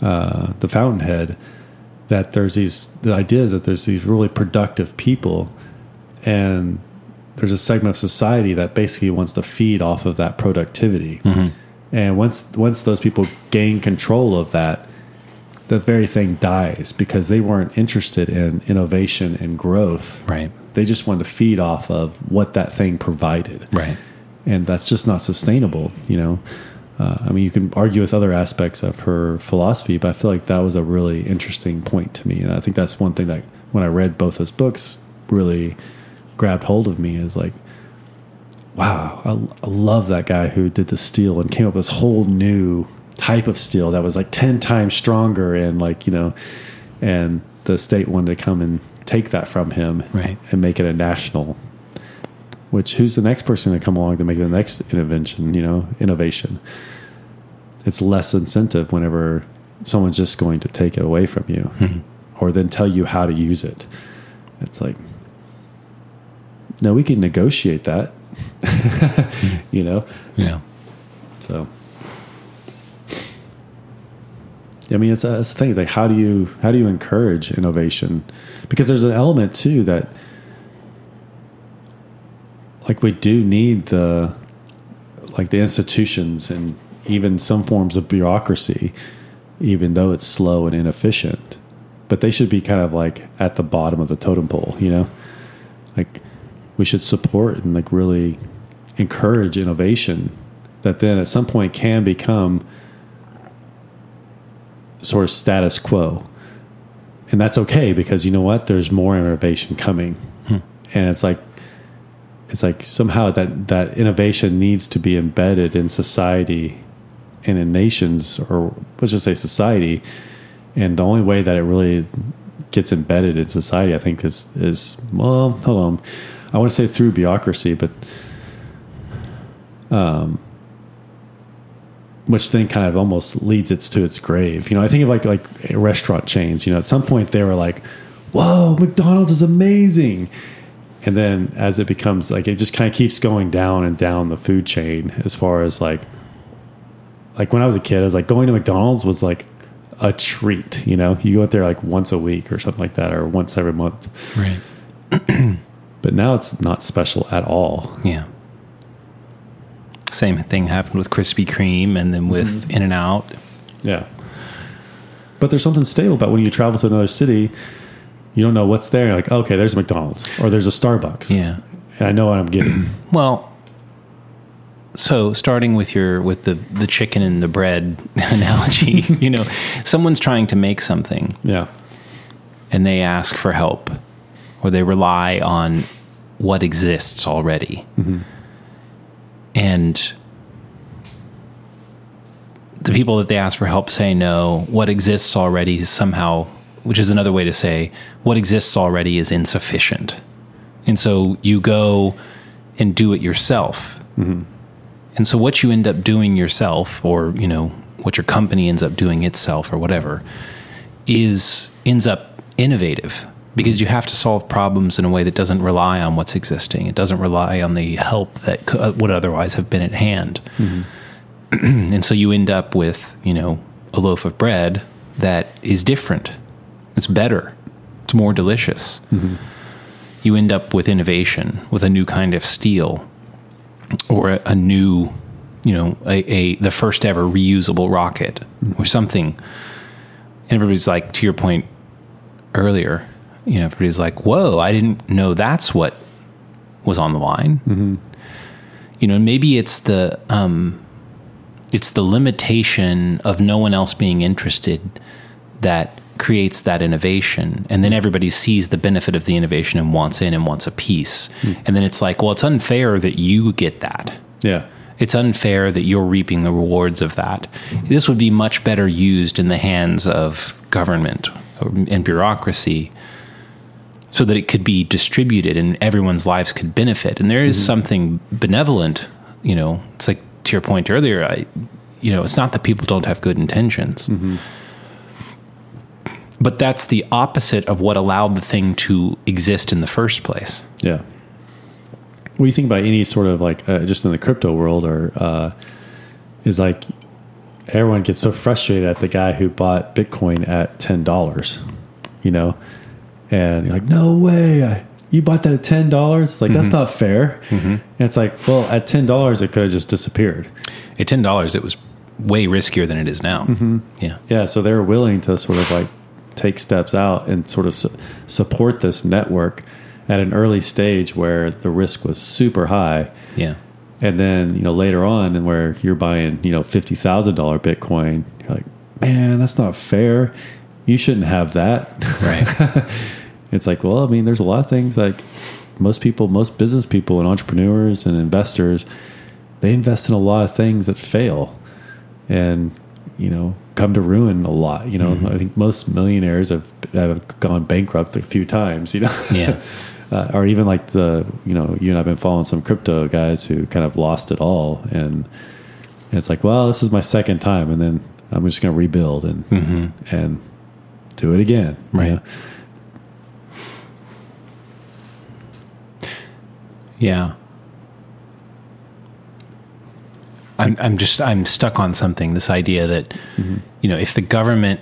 uh, The Fountainhead, that there's these, the idea is that there's these really productive people, and there's a segment of society that basically wants to feed off of that productivity. Mm-hmm. And once once those people gain control of that, the very thing dies because they weren't interested in innovation and growth. Right. They just wanted to feed off of what that thing provided. Right. And that's just not sustainable, you know? Uh, I mean, you can argue with other aspects of her philosophy, but I feel like that was a really interesting point to me. And I think that's one thing that when I read both those books really grabbed hold of me, is like, wow, I, I love that guy who did the steel and came up with this whole new type of steel that was like ten times stronger. And like, you know, and the state wanted to come and take that from him right. and make it a national, which who's the next person to come along to make the next intervention, you know, innovation? It's less incentive whenever someone's just going to take it away from you mm-hmm. or then tell you how to use it. It's like, no, we can negotiate that, you know? Yeah. So, I mean, it's, it's the thing. It's like, how do you, how do you encourage innovation? Because there's an element too that, like, we do need the, like, the institutions and even some forms of bureaucracy, even though it's slow and inefficient, but they should be kind of like at the bottom of the totem pole, you know, like we should support and like really encourage innovation that then at some point can become sort of status quo. And that's okay, because you know what, there's more innovation coming. Hmm. And it's like, It's like somehow that, that innovation needs to be embedded in society and in nations, or let's just say society. And the only way that it really gets embedded in society, I think, is, is well, hold on. I want to say through bureaucracy, but um, which then kind of almost leads it to its grave. You know, I think of like, like restaurant chains. You know, at some point they were like, whoa, McDonald's is amazing. And then as it becomes like, it just kind of keeps going down and down the food chain as far as like, like when I was a kid, I was like, going to McDonald's was like a treat, you know, you go out there like once a week or something like that, or once every month. Right. But now it's not special at all. Yeah. Same thing happened with Krispy Kreme and then with mm-hmm. In-N-Out. Yeah. But there's something stable about when you travel to another city. You don't know what's there. You're like, okay, there's a McDonald's or there's a Starbucks. Yeah. And I know what I'm getting. Well, So starting with your with the, the chicken and the bread analogy, you know, someone's trying to make something. Yeah. And they ask for help, or they rely on what exists already. Mm-hmm. And the people that they ask for help say no. What exists already is somehow, which is another way to say what exists already is insufficient. And so you go and do it yourself. Mm-hmm. And so what you end up doing yourself, or, you know, what your company ends up doing itself or whatever, is ends up innovative, because you have to solve problems in a way that doesn't rely on what's existing. It doesn't rely on the help that could, would otherwise have been at hand. Mm-hmm. And so you end up with, you know, a loaf of bread that is different. It's better. It's more delicious. Mm-hmm. You end up with innovation, with a new kind of steel, or a, a new, you know, a, a the first ever reusable rocket, mm-hmm. or something. And everybody's like, to your point earlier, you know, everybody's like, whoa, I didn't know that's what was on the line. Mm-hmm. You know, maybe it's the, um, it's the limitation of no one else being interested that creates that innovation. And then everybody sees the benefit of the innovation and wants in and wants a piece. Mm. And then it's like, well, it's unfair that you get that. Yeah. It's unfair that you're reaping the rewards of that. This would be much better used in the hands of government and bureaucracy, so that it could be distributed and everyone's lives could benefit. And there is mm-hmm. something benevolent, you know, it's like, to your point earlier, I, you know, it's not that people don't have good intentions, mm-hmm. but that's the opposite of what allowed the thing to exist in the first place. Yeah. What you think about any sort of like, uh, just in the crypto world, or uh, is like everyone gets so frustrated at the guy who bought Bitcoin at ten dollars, you know, and you're like, no way. I, You bought that at ten dollars. It's like, mm-hmm. that's not fair. Mm-hmm. And it's like, well, at ten dollars, it could have just disappeared. At ten dollars, it was way riskier than it is now. Mm-hmm. Yeah, yeah. So they're willing to sort of like take steps out and sort of su- support this network at an early stage where the risk was super high. Yeah, and then, you know, later on, and where you're buying, you know, fifty thousand dollar Bitcoin, you're like, man, that's not fair. You shouldn't have that. Right. It's like, well, I mean, there's a lot of things like most people, most business people and entrepreneurs and investors, they invest in a lot of things that fail and, you know, come to ruin a lot. You know, mm-hmm. I think most millionaires have, have gone bankrupt a few times, you know, yeah. uh, or even like the, you know, you and I've been following some crypto guys who kind of lost it all. And, and it's like, well, this is my second time, and then I'm just going to rebuild and, mm-hmm. and do it again. Right. You know? Yeah. I'm I'm just, I'm stuck on something, this idea that, mm-hmm. you know, if the government,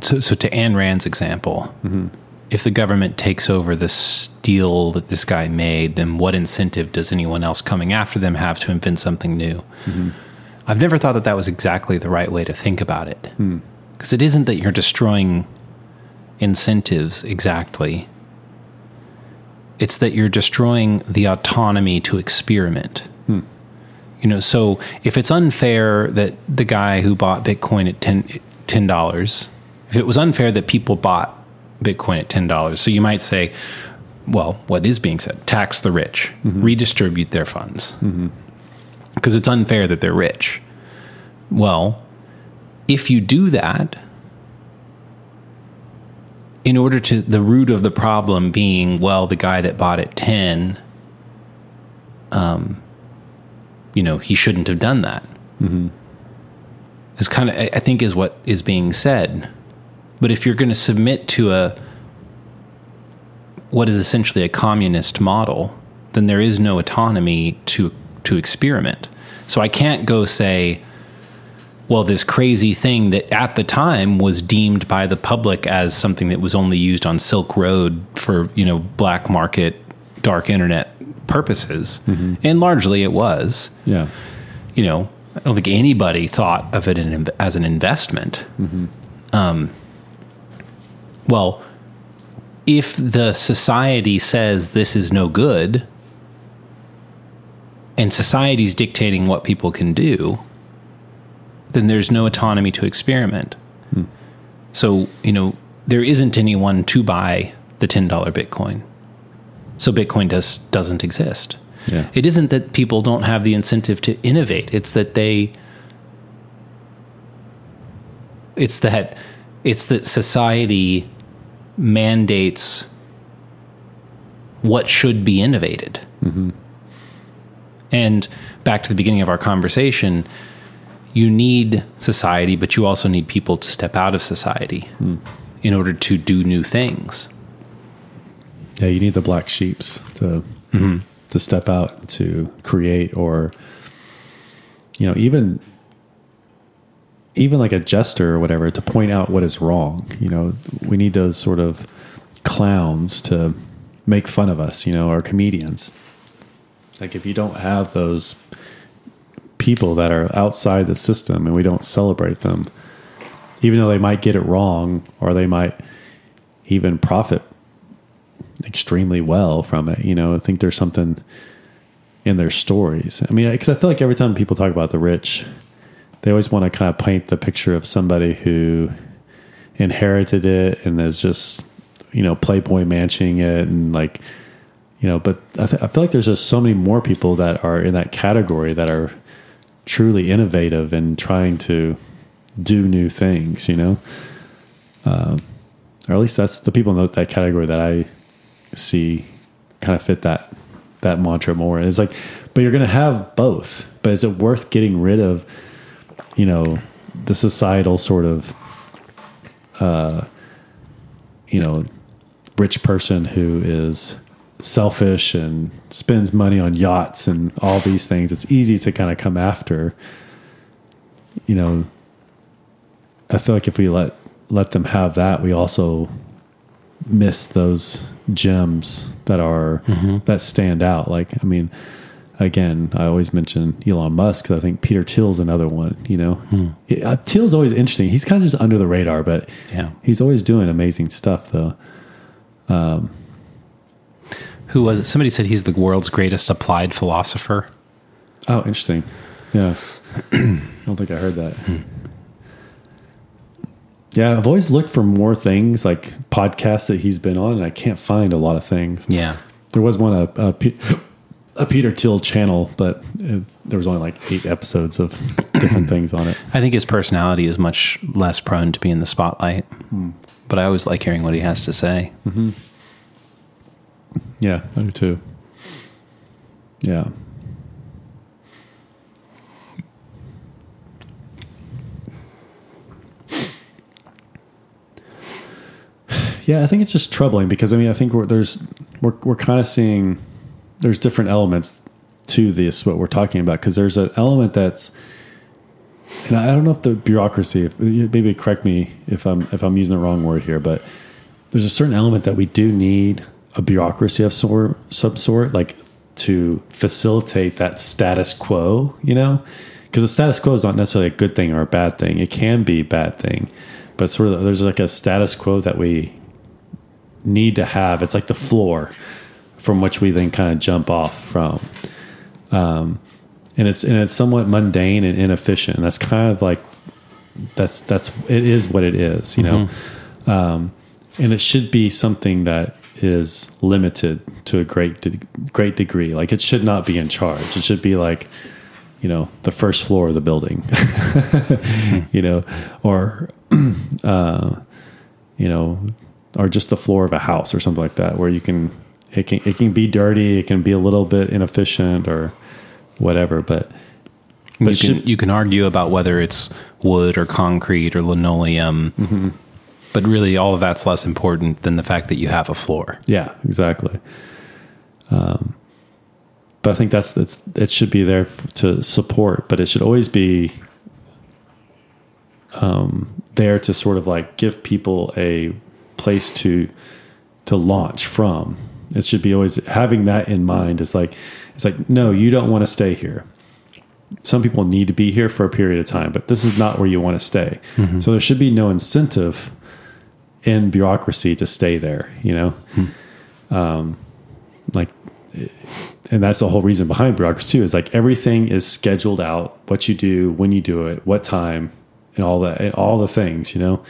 so, so to Ayn Rand's example, mm-hmm. if the government takes over the steel that this guy made, then what incentive does anyone else coming after them have to invent something new? Mm-hmm. I've never thought that that was exactly the right way to think about it. Mm. 'Cause it isn't that you're destroying incentives exactly. It's that you're destroying the autonomy to experiment. Hmm. You know, so if it's unfair that the guy who bought Bitcoin at ten dollars, if it was unfair that people bought Bitcoin at ten dollars, so you might say, well, what is being said? Tax the rich, mm-hmm. redistribute their funds, because mm-hmm. it's unfair that they're rich. Well, if you do that, in order to the root of the problem being, well, the guy that bought at ten, um, you know, he shouldn't have done that. Mm-hmm. It's kind of, I think, is what is being said. But if you're going to submit to a, what is essentially a communist model, then there is no autonomy to, to experiment. So I can't go say, well, this crazy thing that at the time was deemed by the public as something that was only used on Silk Road for, you know, black market, dark internet purposes. Mm-hmm. And largely it was. Yeah. You know, I don't think anybody thought of it in, as an investment. Mm-hmm. Um, well, if the society says this is no good, and society's dictating what people can do, then there's no autonomy to experiment. Hmm. So, you know, there isn't anyone to buy the ten dollar Bitcoin. So Bitcoin does, doesn't exist. Yeah. It isn't that people don't have the incentive to innovate. It's that they... It's that it's that society mandates what should be innovated. Mm-hmm. And back to the beginning of our conversation, you need society, but you also need people to step out of society mm. in order to do new things. Yeah, you need the black sheeps to mm-hmm. to step out, to create, or, you know, even... even like a jester or whatever, to point out what is wrong. You know, we need those sort of clowns to make fun of us, you know, or comedians. Like, if you don't have those people that are outside the system and we don't celebrate them, even though they might get it wrong or they might even profit extremely well from it, you know, I think there's something in their stories. I mean, because I feel like every time people talk about the rich, they always want to kind of paint the picture of somebody who inherited it and is just, you know, playboy mansioning it. And like, you know, but I, th- I feel like there's just so many more people that are in that category that are truly innovative and trying to do new things, you know, um, or at least that's the people in that category that I see kind of fit that, that mantra more. And it's like, but you're going to have both, but is it worth getting rid of, you know, the societal sort of, uh, you know, rich person who is selfish and spends money on yachts and all these things? It's easy to kind of come after, you know, I feel like if we let, let them have that, we also miss those gems that are, mm-hmm. that stand out. Like, I mean, again, I always mention Elon Musk because I think Peter Thiel's another one, you know. Hmm. It, uh, Thiel's always interesting. He's kind of just under the radar, but yeah. he's always doing amazing stuff, though. Um, Who was it? Somebody said he's the world's greatest applied philosopher. Oh, interesting. Yeah. I don't think I heard that. Hmm. Yeah, I've always looked for more things, like podcasts that he's been on, and I can't find a lot of things. Yeah. There was one, uh, uh, P- a Peter Thiel channel, but it, there was only like eight episodes of different things on it. I think his personality is much less prone to be in the spotlight, mm. but I always like hearing what he has to say. Mm-hmm. Yeah, I do too. Yeah. Yeah. I think it's just troubling because I mean, I think we're, there's, we're, we're kind of seeing there's different elements to this, what we're talking about, because there's an element that's, and I don't know if the bureaucracy, if, maybe correct me if I'm if I'm using the wrong word here, but there's a certain element that we do need a bureaucracy of sort, some sort, like to facilitate that status quo, you know, because the status quo is not necessarily a good thing or a bad thing. It can be a bad thing, but sort of there's like a status quo that we need to have. It's like the floor from which we then kind of jump off from. Um, and it's, and it's somewhat mundane and inefficient. And that's kind of like, that's, that's, it is what it is, you mm-hmm. know? Um, and it should be something that is limited to a great, de- great degree. Like it should not be in charge. It should be like, you know, the first floor of the building, mm-hmm. you know, or, uh, you know, or just the floor of a house or something like that, where you can, It can it can be dirty. It can be a little bit inefficient or whatever. But, but you should, can you can argue about whether it's wood or concrete or linoleum, mm-hmm. but really all of that's less important than the fact that you have a floor. Yeah, exactly. Um, but I think that's that's it should be there to support, but it should always be um, there to sort of like give people a place to to launch from. It should be always having that in mind. Is like, it's like, no, you don't want to stay here. Some people need to be here for a period of time, but this is not where you want to stay. Mm-hmm. So there should be no incentive in bureaucracy to stay there, you know? Mm. Um, like and that's the whole reason behind bureaucracy too, is like everything is scheduled out, what you do, when you do it, what time, and all that, and all the things, you know,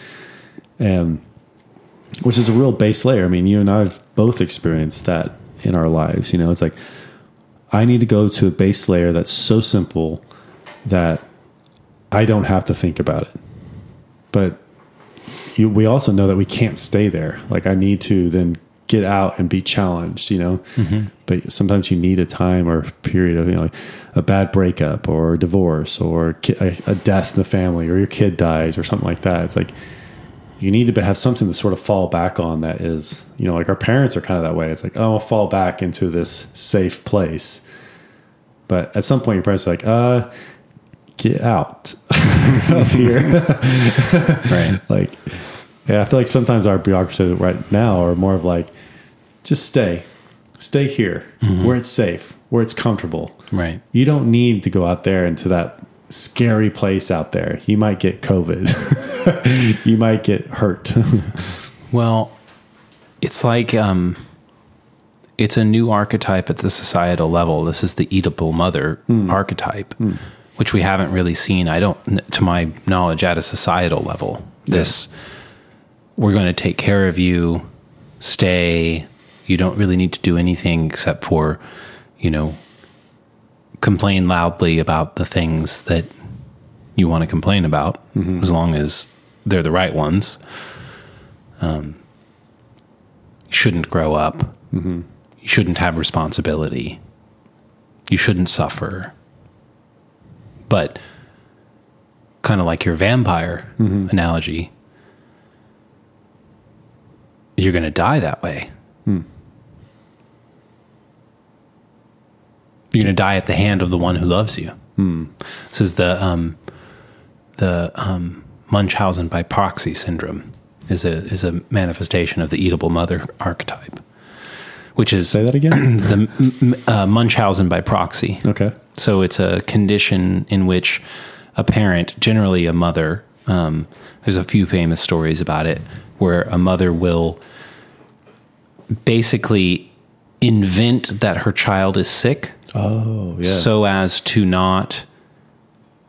and which is a real base layer. I mean, you and I have both experienced that in our lives. You know, it's like, I need to go to a base layer that's so simple that I don't have to think about it. But you, we also know that we can't stay there. Like, I need to then get out and be challenged, you know, mm-hmm. but sometimes you need a time or period of, you know, like a bad breakup or a divorce or a, a death in the family or your kid dies or something like that. It's like, you need to have something to sort of fall back on that is, you know, like our parents are kind of that way. It's like, oh, I'll fall back into this safe place. But at some point your parents are like, uh, get out of here. Right. Like, yeah, I feel like sometimes our bureaucracy right now are more of like, just stay, stay here mm-hmm. where it's safe, where it's comfortable. Right. You don't need to go out there into that scary place out there. You might get COVID. You might get hurt. Well, it's like, um, it's a new archetype at the societal level. This is the eatable mother mm. archetype, mm. which we haven't really seen. I don't, to my knowledge, at a societal level, this, yeah. we're going to take care of you, stay. You don't really need to do anything except for, you know, complain loudly about the things that you want to complain about, mm-hmm. as long as they're the right ones. Um, you shouldn't grow up. Mm-hmm. You shouldn't have responsibility. You shouldn't suffer. But kind of like your vampire mm-hmm. analogy, you're going to die that way. Mm. You're going to die at the hand of the one who loves you. Mm. This is the um, the um, Munchausen by proxy syndrome is a is a manifestation of the eatable mother archetype, which is say that again. the uh, Munchausen by proxy. Okay, so it's a condition in which a parent, generally a mother, um, there's a few famous stories about it, where a mother will basically invent that her child is sick. Oh, yeah. So as to not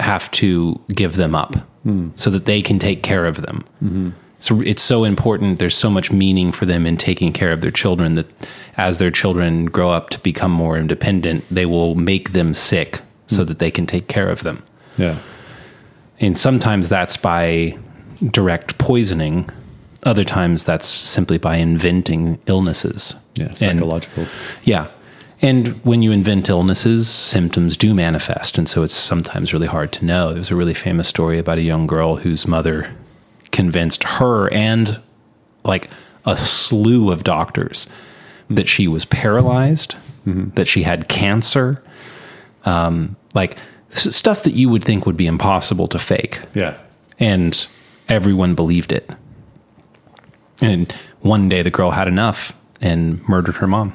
have to give them up mm. so that they can take care of them. Mm-hmm. So it's so important. There's so much meaning for them in taking care of their children that as their children grow up to become more independent, they will make them sick so mm. that they can take care of them. Yeah. And sometimes that's by direct poisoning. Other times that's simply by inventing illnesses. Yeah, psychological. And, yeah. And when you invent illnesses, symptoms do manifest. And so it's sometimes really hard to know. There's a really famous story about a young girl whose mother convinced her and like a slew of doctors that she was paralyzed, mm-hmm. that she had cancer, um, like stuff that you would think would be impossible to fake. Yeah. And everyone believed it. And one day the girl had enough and murdered her mom.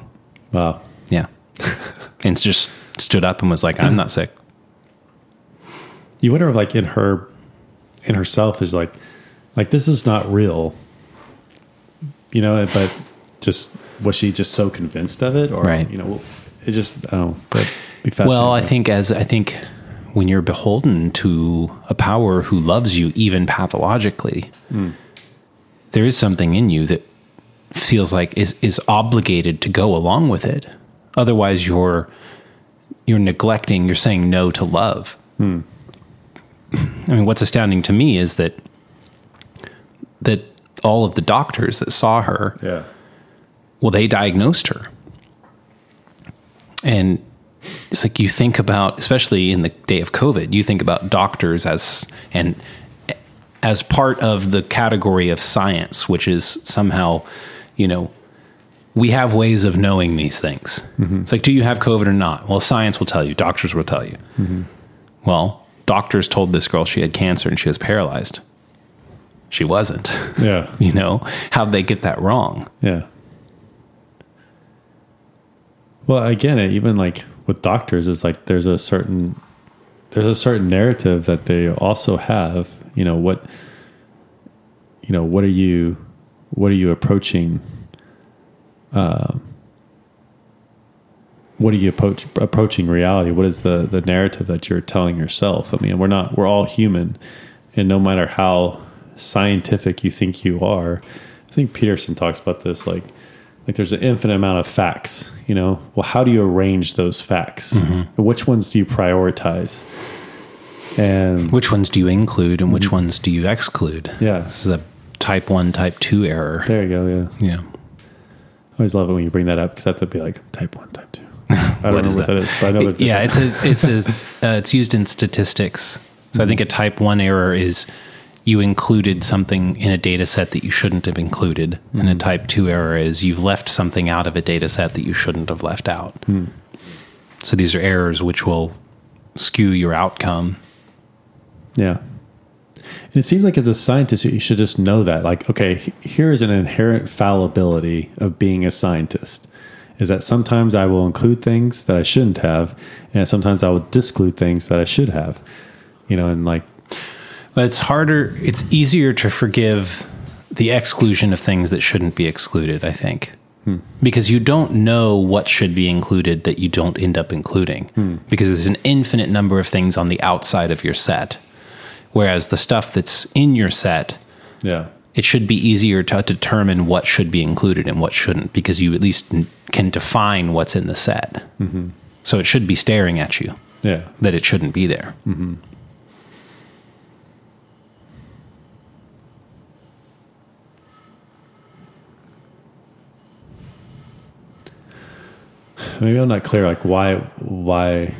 Wow. Yeah. And just stood up and was like, I'm not sick. You wonder if like in her, in herself is like, like, this is not real, you know, but just, was she just so convinced of it? Or, right. you know, it just, I don't know. But be fascinating. Well, I think as, I think when you're beholden to a power who loves you, even pathologically, mm. there is something in you that feels like is, is obligated to go along with it. Otherwise you're, you're neglecting, you're saying no to love. Hmm. I mean, what's astounding to me is that, that all of the doctors that saw her, yeah. well, they diagnosed her. And it's like, you think about, especially in the day of COVID, you think about doctors as, and as part of the category of science, which is somehow, you know, we have ways of knowing these things. Mm-hmm. It's like, do you have COVID or not? Well, science will tell you. Doctors will tell you. Mm-hmm. Well, doctors told this girl she had cancer and she was paralyzed. She wasn't. Yeah. You know, how'd they get that wrong? Yeah. Well, again, even like with doctors, it's like there's a certain, there's a certain narrative that they also have. You know, what, you know, what are you, what are you approaching? Um, uh, what are you approach, approaching reality? What is the, the narrative that you're telling yourself? I mean, we're not, we're all human, and no matter how scientific you think you are, I think Peterson talks about this, like, like there's an infinite amount of facts, you know, well, how do you arrange those facts? Mm-hmm. Which ones do you prioritize? And which ones do you include and which mm-hmm. ones do you exclude? Yeah. This is a type one, type two error. There you go. Yeah. Yeah. I always love it when you bring that up, because I have to be like type one, type two. I don't know what that? that is, but I know they're different. Yeah, it's a, it's a, uh, it's used in statistics. So mm-hmm. I think a type one error is you included something in a data set that you shouldn't have included. Mm-hmm. And a type two error is you've left something out of a data set that you shouldn't have left out. Mm. So these are errors which will skew your outcome. Yeah. And it seems like as a scientist, you should just know that. Like, okay, here is an inherent fallibility of being a scientist, is that sometimes I will include things that I shouldn't have, and sometimes I will disclude things that I should have, you know, and like... But it's harder, it's easier to forgive the exclusion of things that shouldn't be excluded, I think. Hmm. Because you don't know what should be included that you don't end up including. Hmm. Because there's an infinite number of things on the outside of your set. Whereas the stuff that's in your set, yeah, it should be easier to determine what should be included and what shouldn't, because you at least can define what's in the set. Mm-hmm. So it should be staring at you, yeah, that it shouldn't be there. Mm-hmm. Maybe I'm not clear, like why, why...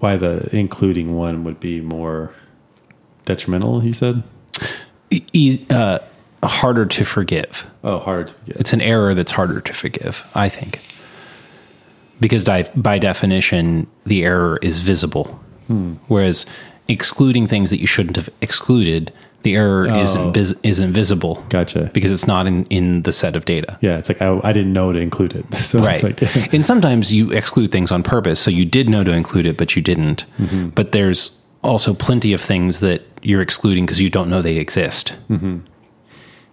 why the including one would be more detrimental, you said? E- uh, harder to forgive. Oh, harder to forgive. It's an error that's harder to forgive, I think. Because di- by definition, the error is visible. Hmm. Whereas excluding things that you shouldn't have excluded, the error oh. isn't, vis- isn't visible. Gotcha. Because it's not in, in the set of data. Yeah, it's like, I, I didn't know to include it. So right. It's like and sometimes you exclude things on purpose, so you did know to include it, but you didn't. Mm-hmm. But there's also plenty of things that you're excluding because you don't know they exist. Mm-hmm.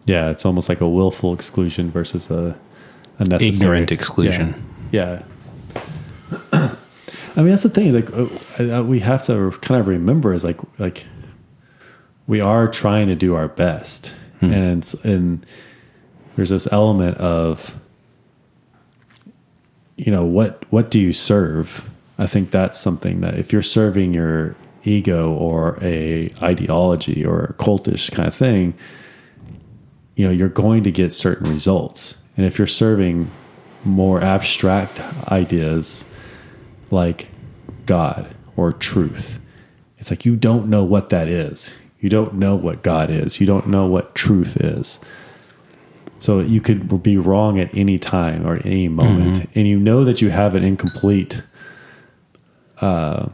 Yeah, it's almost like a willful exclusion versus a, a necessary... ignorant exclusion. Yeah. yeah. I mean, that's the thing. Like, uh, we have to kind of remember is like... like we are trying to do our best, mm-hmm. and it's, and there's this element of, you know, what what do you serve? I think that's something that if you're serving your ego or a ideology or a cultish kind of thing, you know, you're going to get certain results. And if you're serving more abstract ideas like God or truth, it's like you don't know what that is. You don't know what God is. You don't know what truth is. So you could be wrong at any time or any moment. Mm-hmm. And you know that you have an incomplete uh,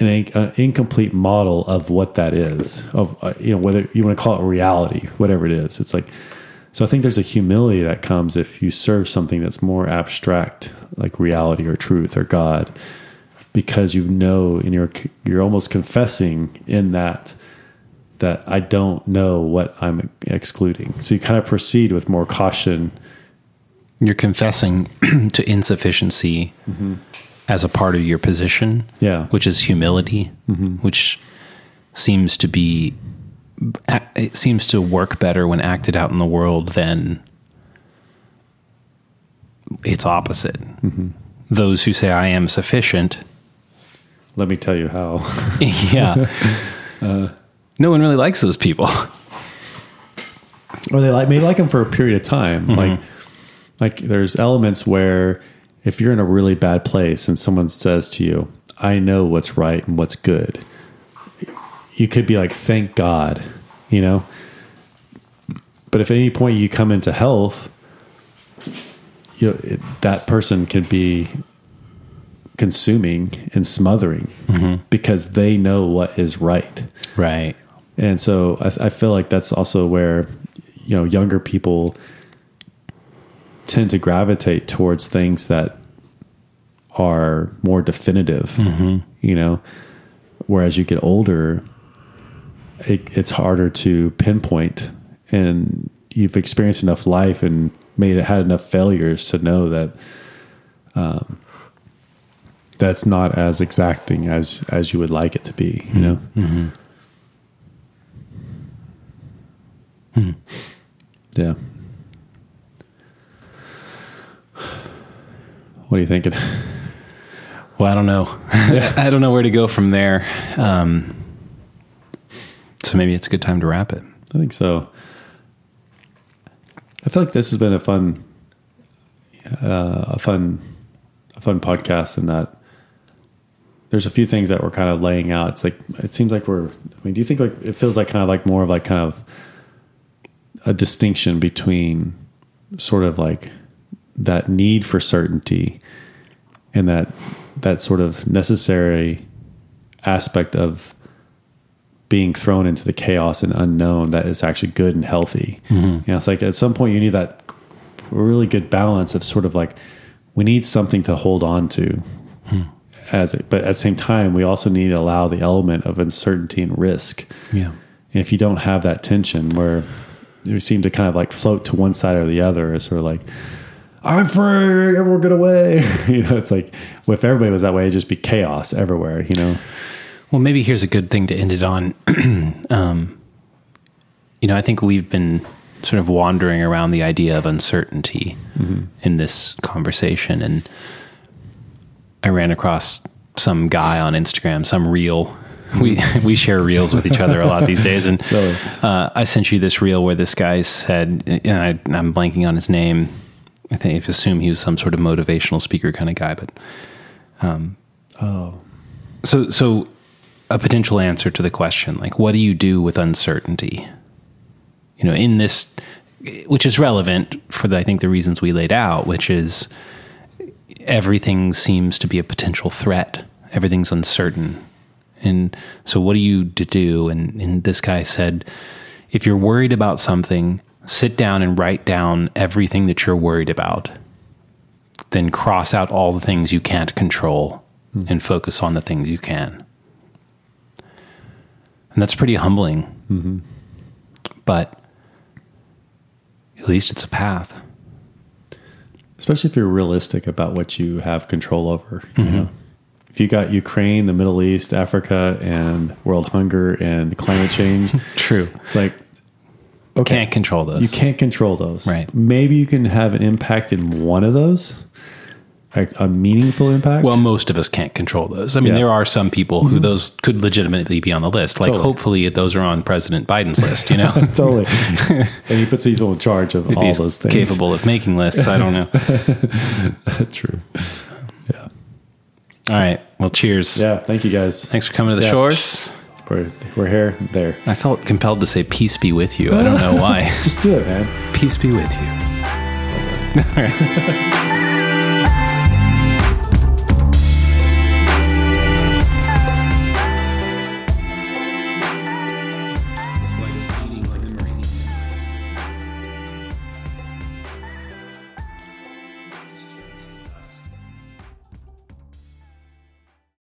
an in- uh, incomplete model of what that is, of uh, you know, whether you want to call it reality, whatever it is. It's like, so I think there's a humility that comes if you serve something that's more abstract, like reality or truth or God. Because you know, and you're you're almost confessing in that that I don't know what I'm excluding. So you kind of proceed with more caution. You're confessing to insufficiency mm-hmm. as a part of your position, yeah, which is humility, mm-hmm. which seems to be it seems to work better when acted out in the world than its opposite. Mm-hmm. Those who say I am sufficient. Let me tell you how. yeah. Uh, no one really likes those people. Or they like, may like them for a period of time. Mm-hmm. Like, like there's elements where if you're in a really bad place and someone says to you, I know what's right and what's good. You could be like, thank God, you know, but if at any point you come into health, you know, it, that person could be consuming and smothering mm-hmm. because they know what is right. Right. And so I, I feel like that's also where, you know, younger people tend to gravitate towards things that are more definitive, mm-hmm. you know, whereas you get older, it, it's harder to pinpoint, and you've experienced enough life and made it had enough failures to know that um, that's not as exacting as, as you would like it to be, you know? Mm-hmm. Hmm. Yeah. What are you thinking? Well, I don't know. I don't know where to go from there. Um, so maybe it's a good time to wrap it. I think so. I feel like this has been a fun, uh, a fun, a fun podcast in that there's a few things that we're kind of laying out. It's like, it seems like we're, I mean, do you think like, it feels like kind of like more of like kind of a distinction between sort of like that need for certainty and that, that sort of necessary aspect of being thrown into the chaos and unknown that is actually good and healthy. Mm-hmm. You know, it's like at some point you need that really good balance of sort of like, we need something to hold on to hmm. as it, but at the same time, we also need to allow the element of uncertainty and risk. Yeah. And if you don't have that tension where you seem to kind of like float to one side or the other, it's sort of like, I'm free, everyone get away. You know, it's like, well, if everybody was that way, it'd just be chaos everywhere, you know? Well, maybe here's a good thing to end it on. um, you know, I think we've been sort of wandering around the idea of uncertainty mm-hmm. in this conversation. And I ran across some guy on Instagram, some reel. We we share reels with each other a lot these days. And totally. uh, I sent you this reel where this guy said, and I, I'm blanking on his name, I think if you assume he was some sort of motivational speaker kind of guy, but, um, Oh, so, so a potential answer to the question, like, what do you do with uncertainty, you know, in this, which is relevant for the, I think the reasons we laid out, which is everything seems to be a potential threat. Everything's uncertain. And so what do you do? And, and this guy said, if you're worried about something, sit down and write down everything that you're worried about. Then cross out all the things you can't control mm. and focus on the things you can. And that's pretty humbling. Mm-hmm. But at least it's a path. Especially if you're realistic about what you have control over. You mm-hmm. know? If you got Ukraine, the Middle East, Africa, and world hunger and climate change. True. It's like, okay. Can't control those. You can't control those. Right. Maybe you can have an impact in one of those, a, a meaningful impact. Well, most of us can't control those. I mean, yeah. there are some people who mm-hmm. those could legitimately be on the list. Like, totally. Hopefully those are on President Biden's list, you know? Totally. And he puts people in charge of if all he's those things. Capable of making lists. I don't know. True. Yeah. All right. Well, cheers. Yeah. Thank you, guys. Thanks for coming to the yeah. shores. We're, we're here, there. I felt compelled to say, peace be with you. I don't know why. Just do it, man. Peace be with you. Okay. All right.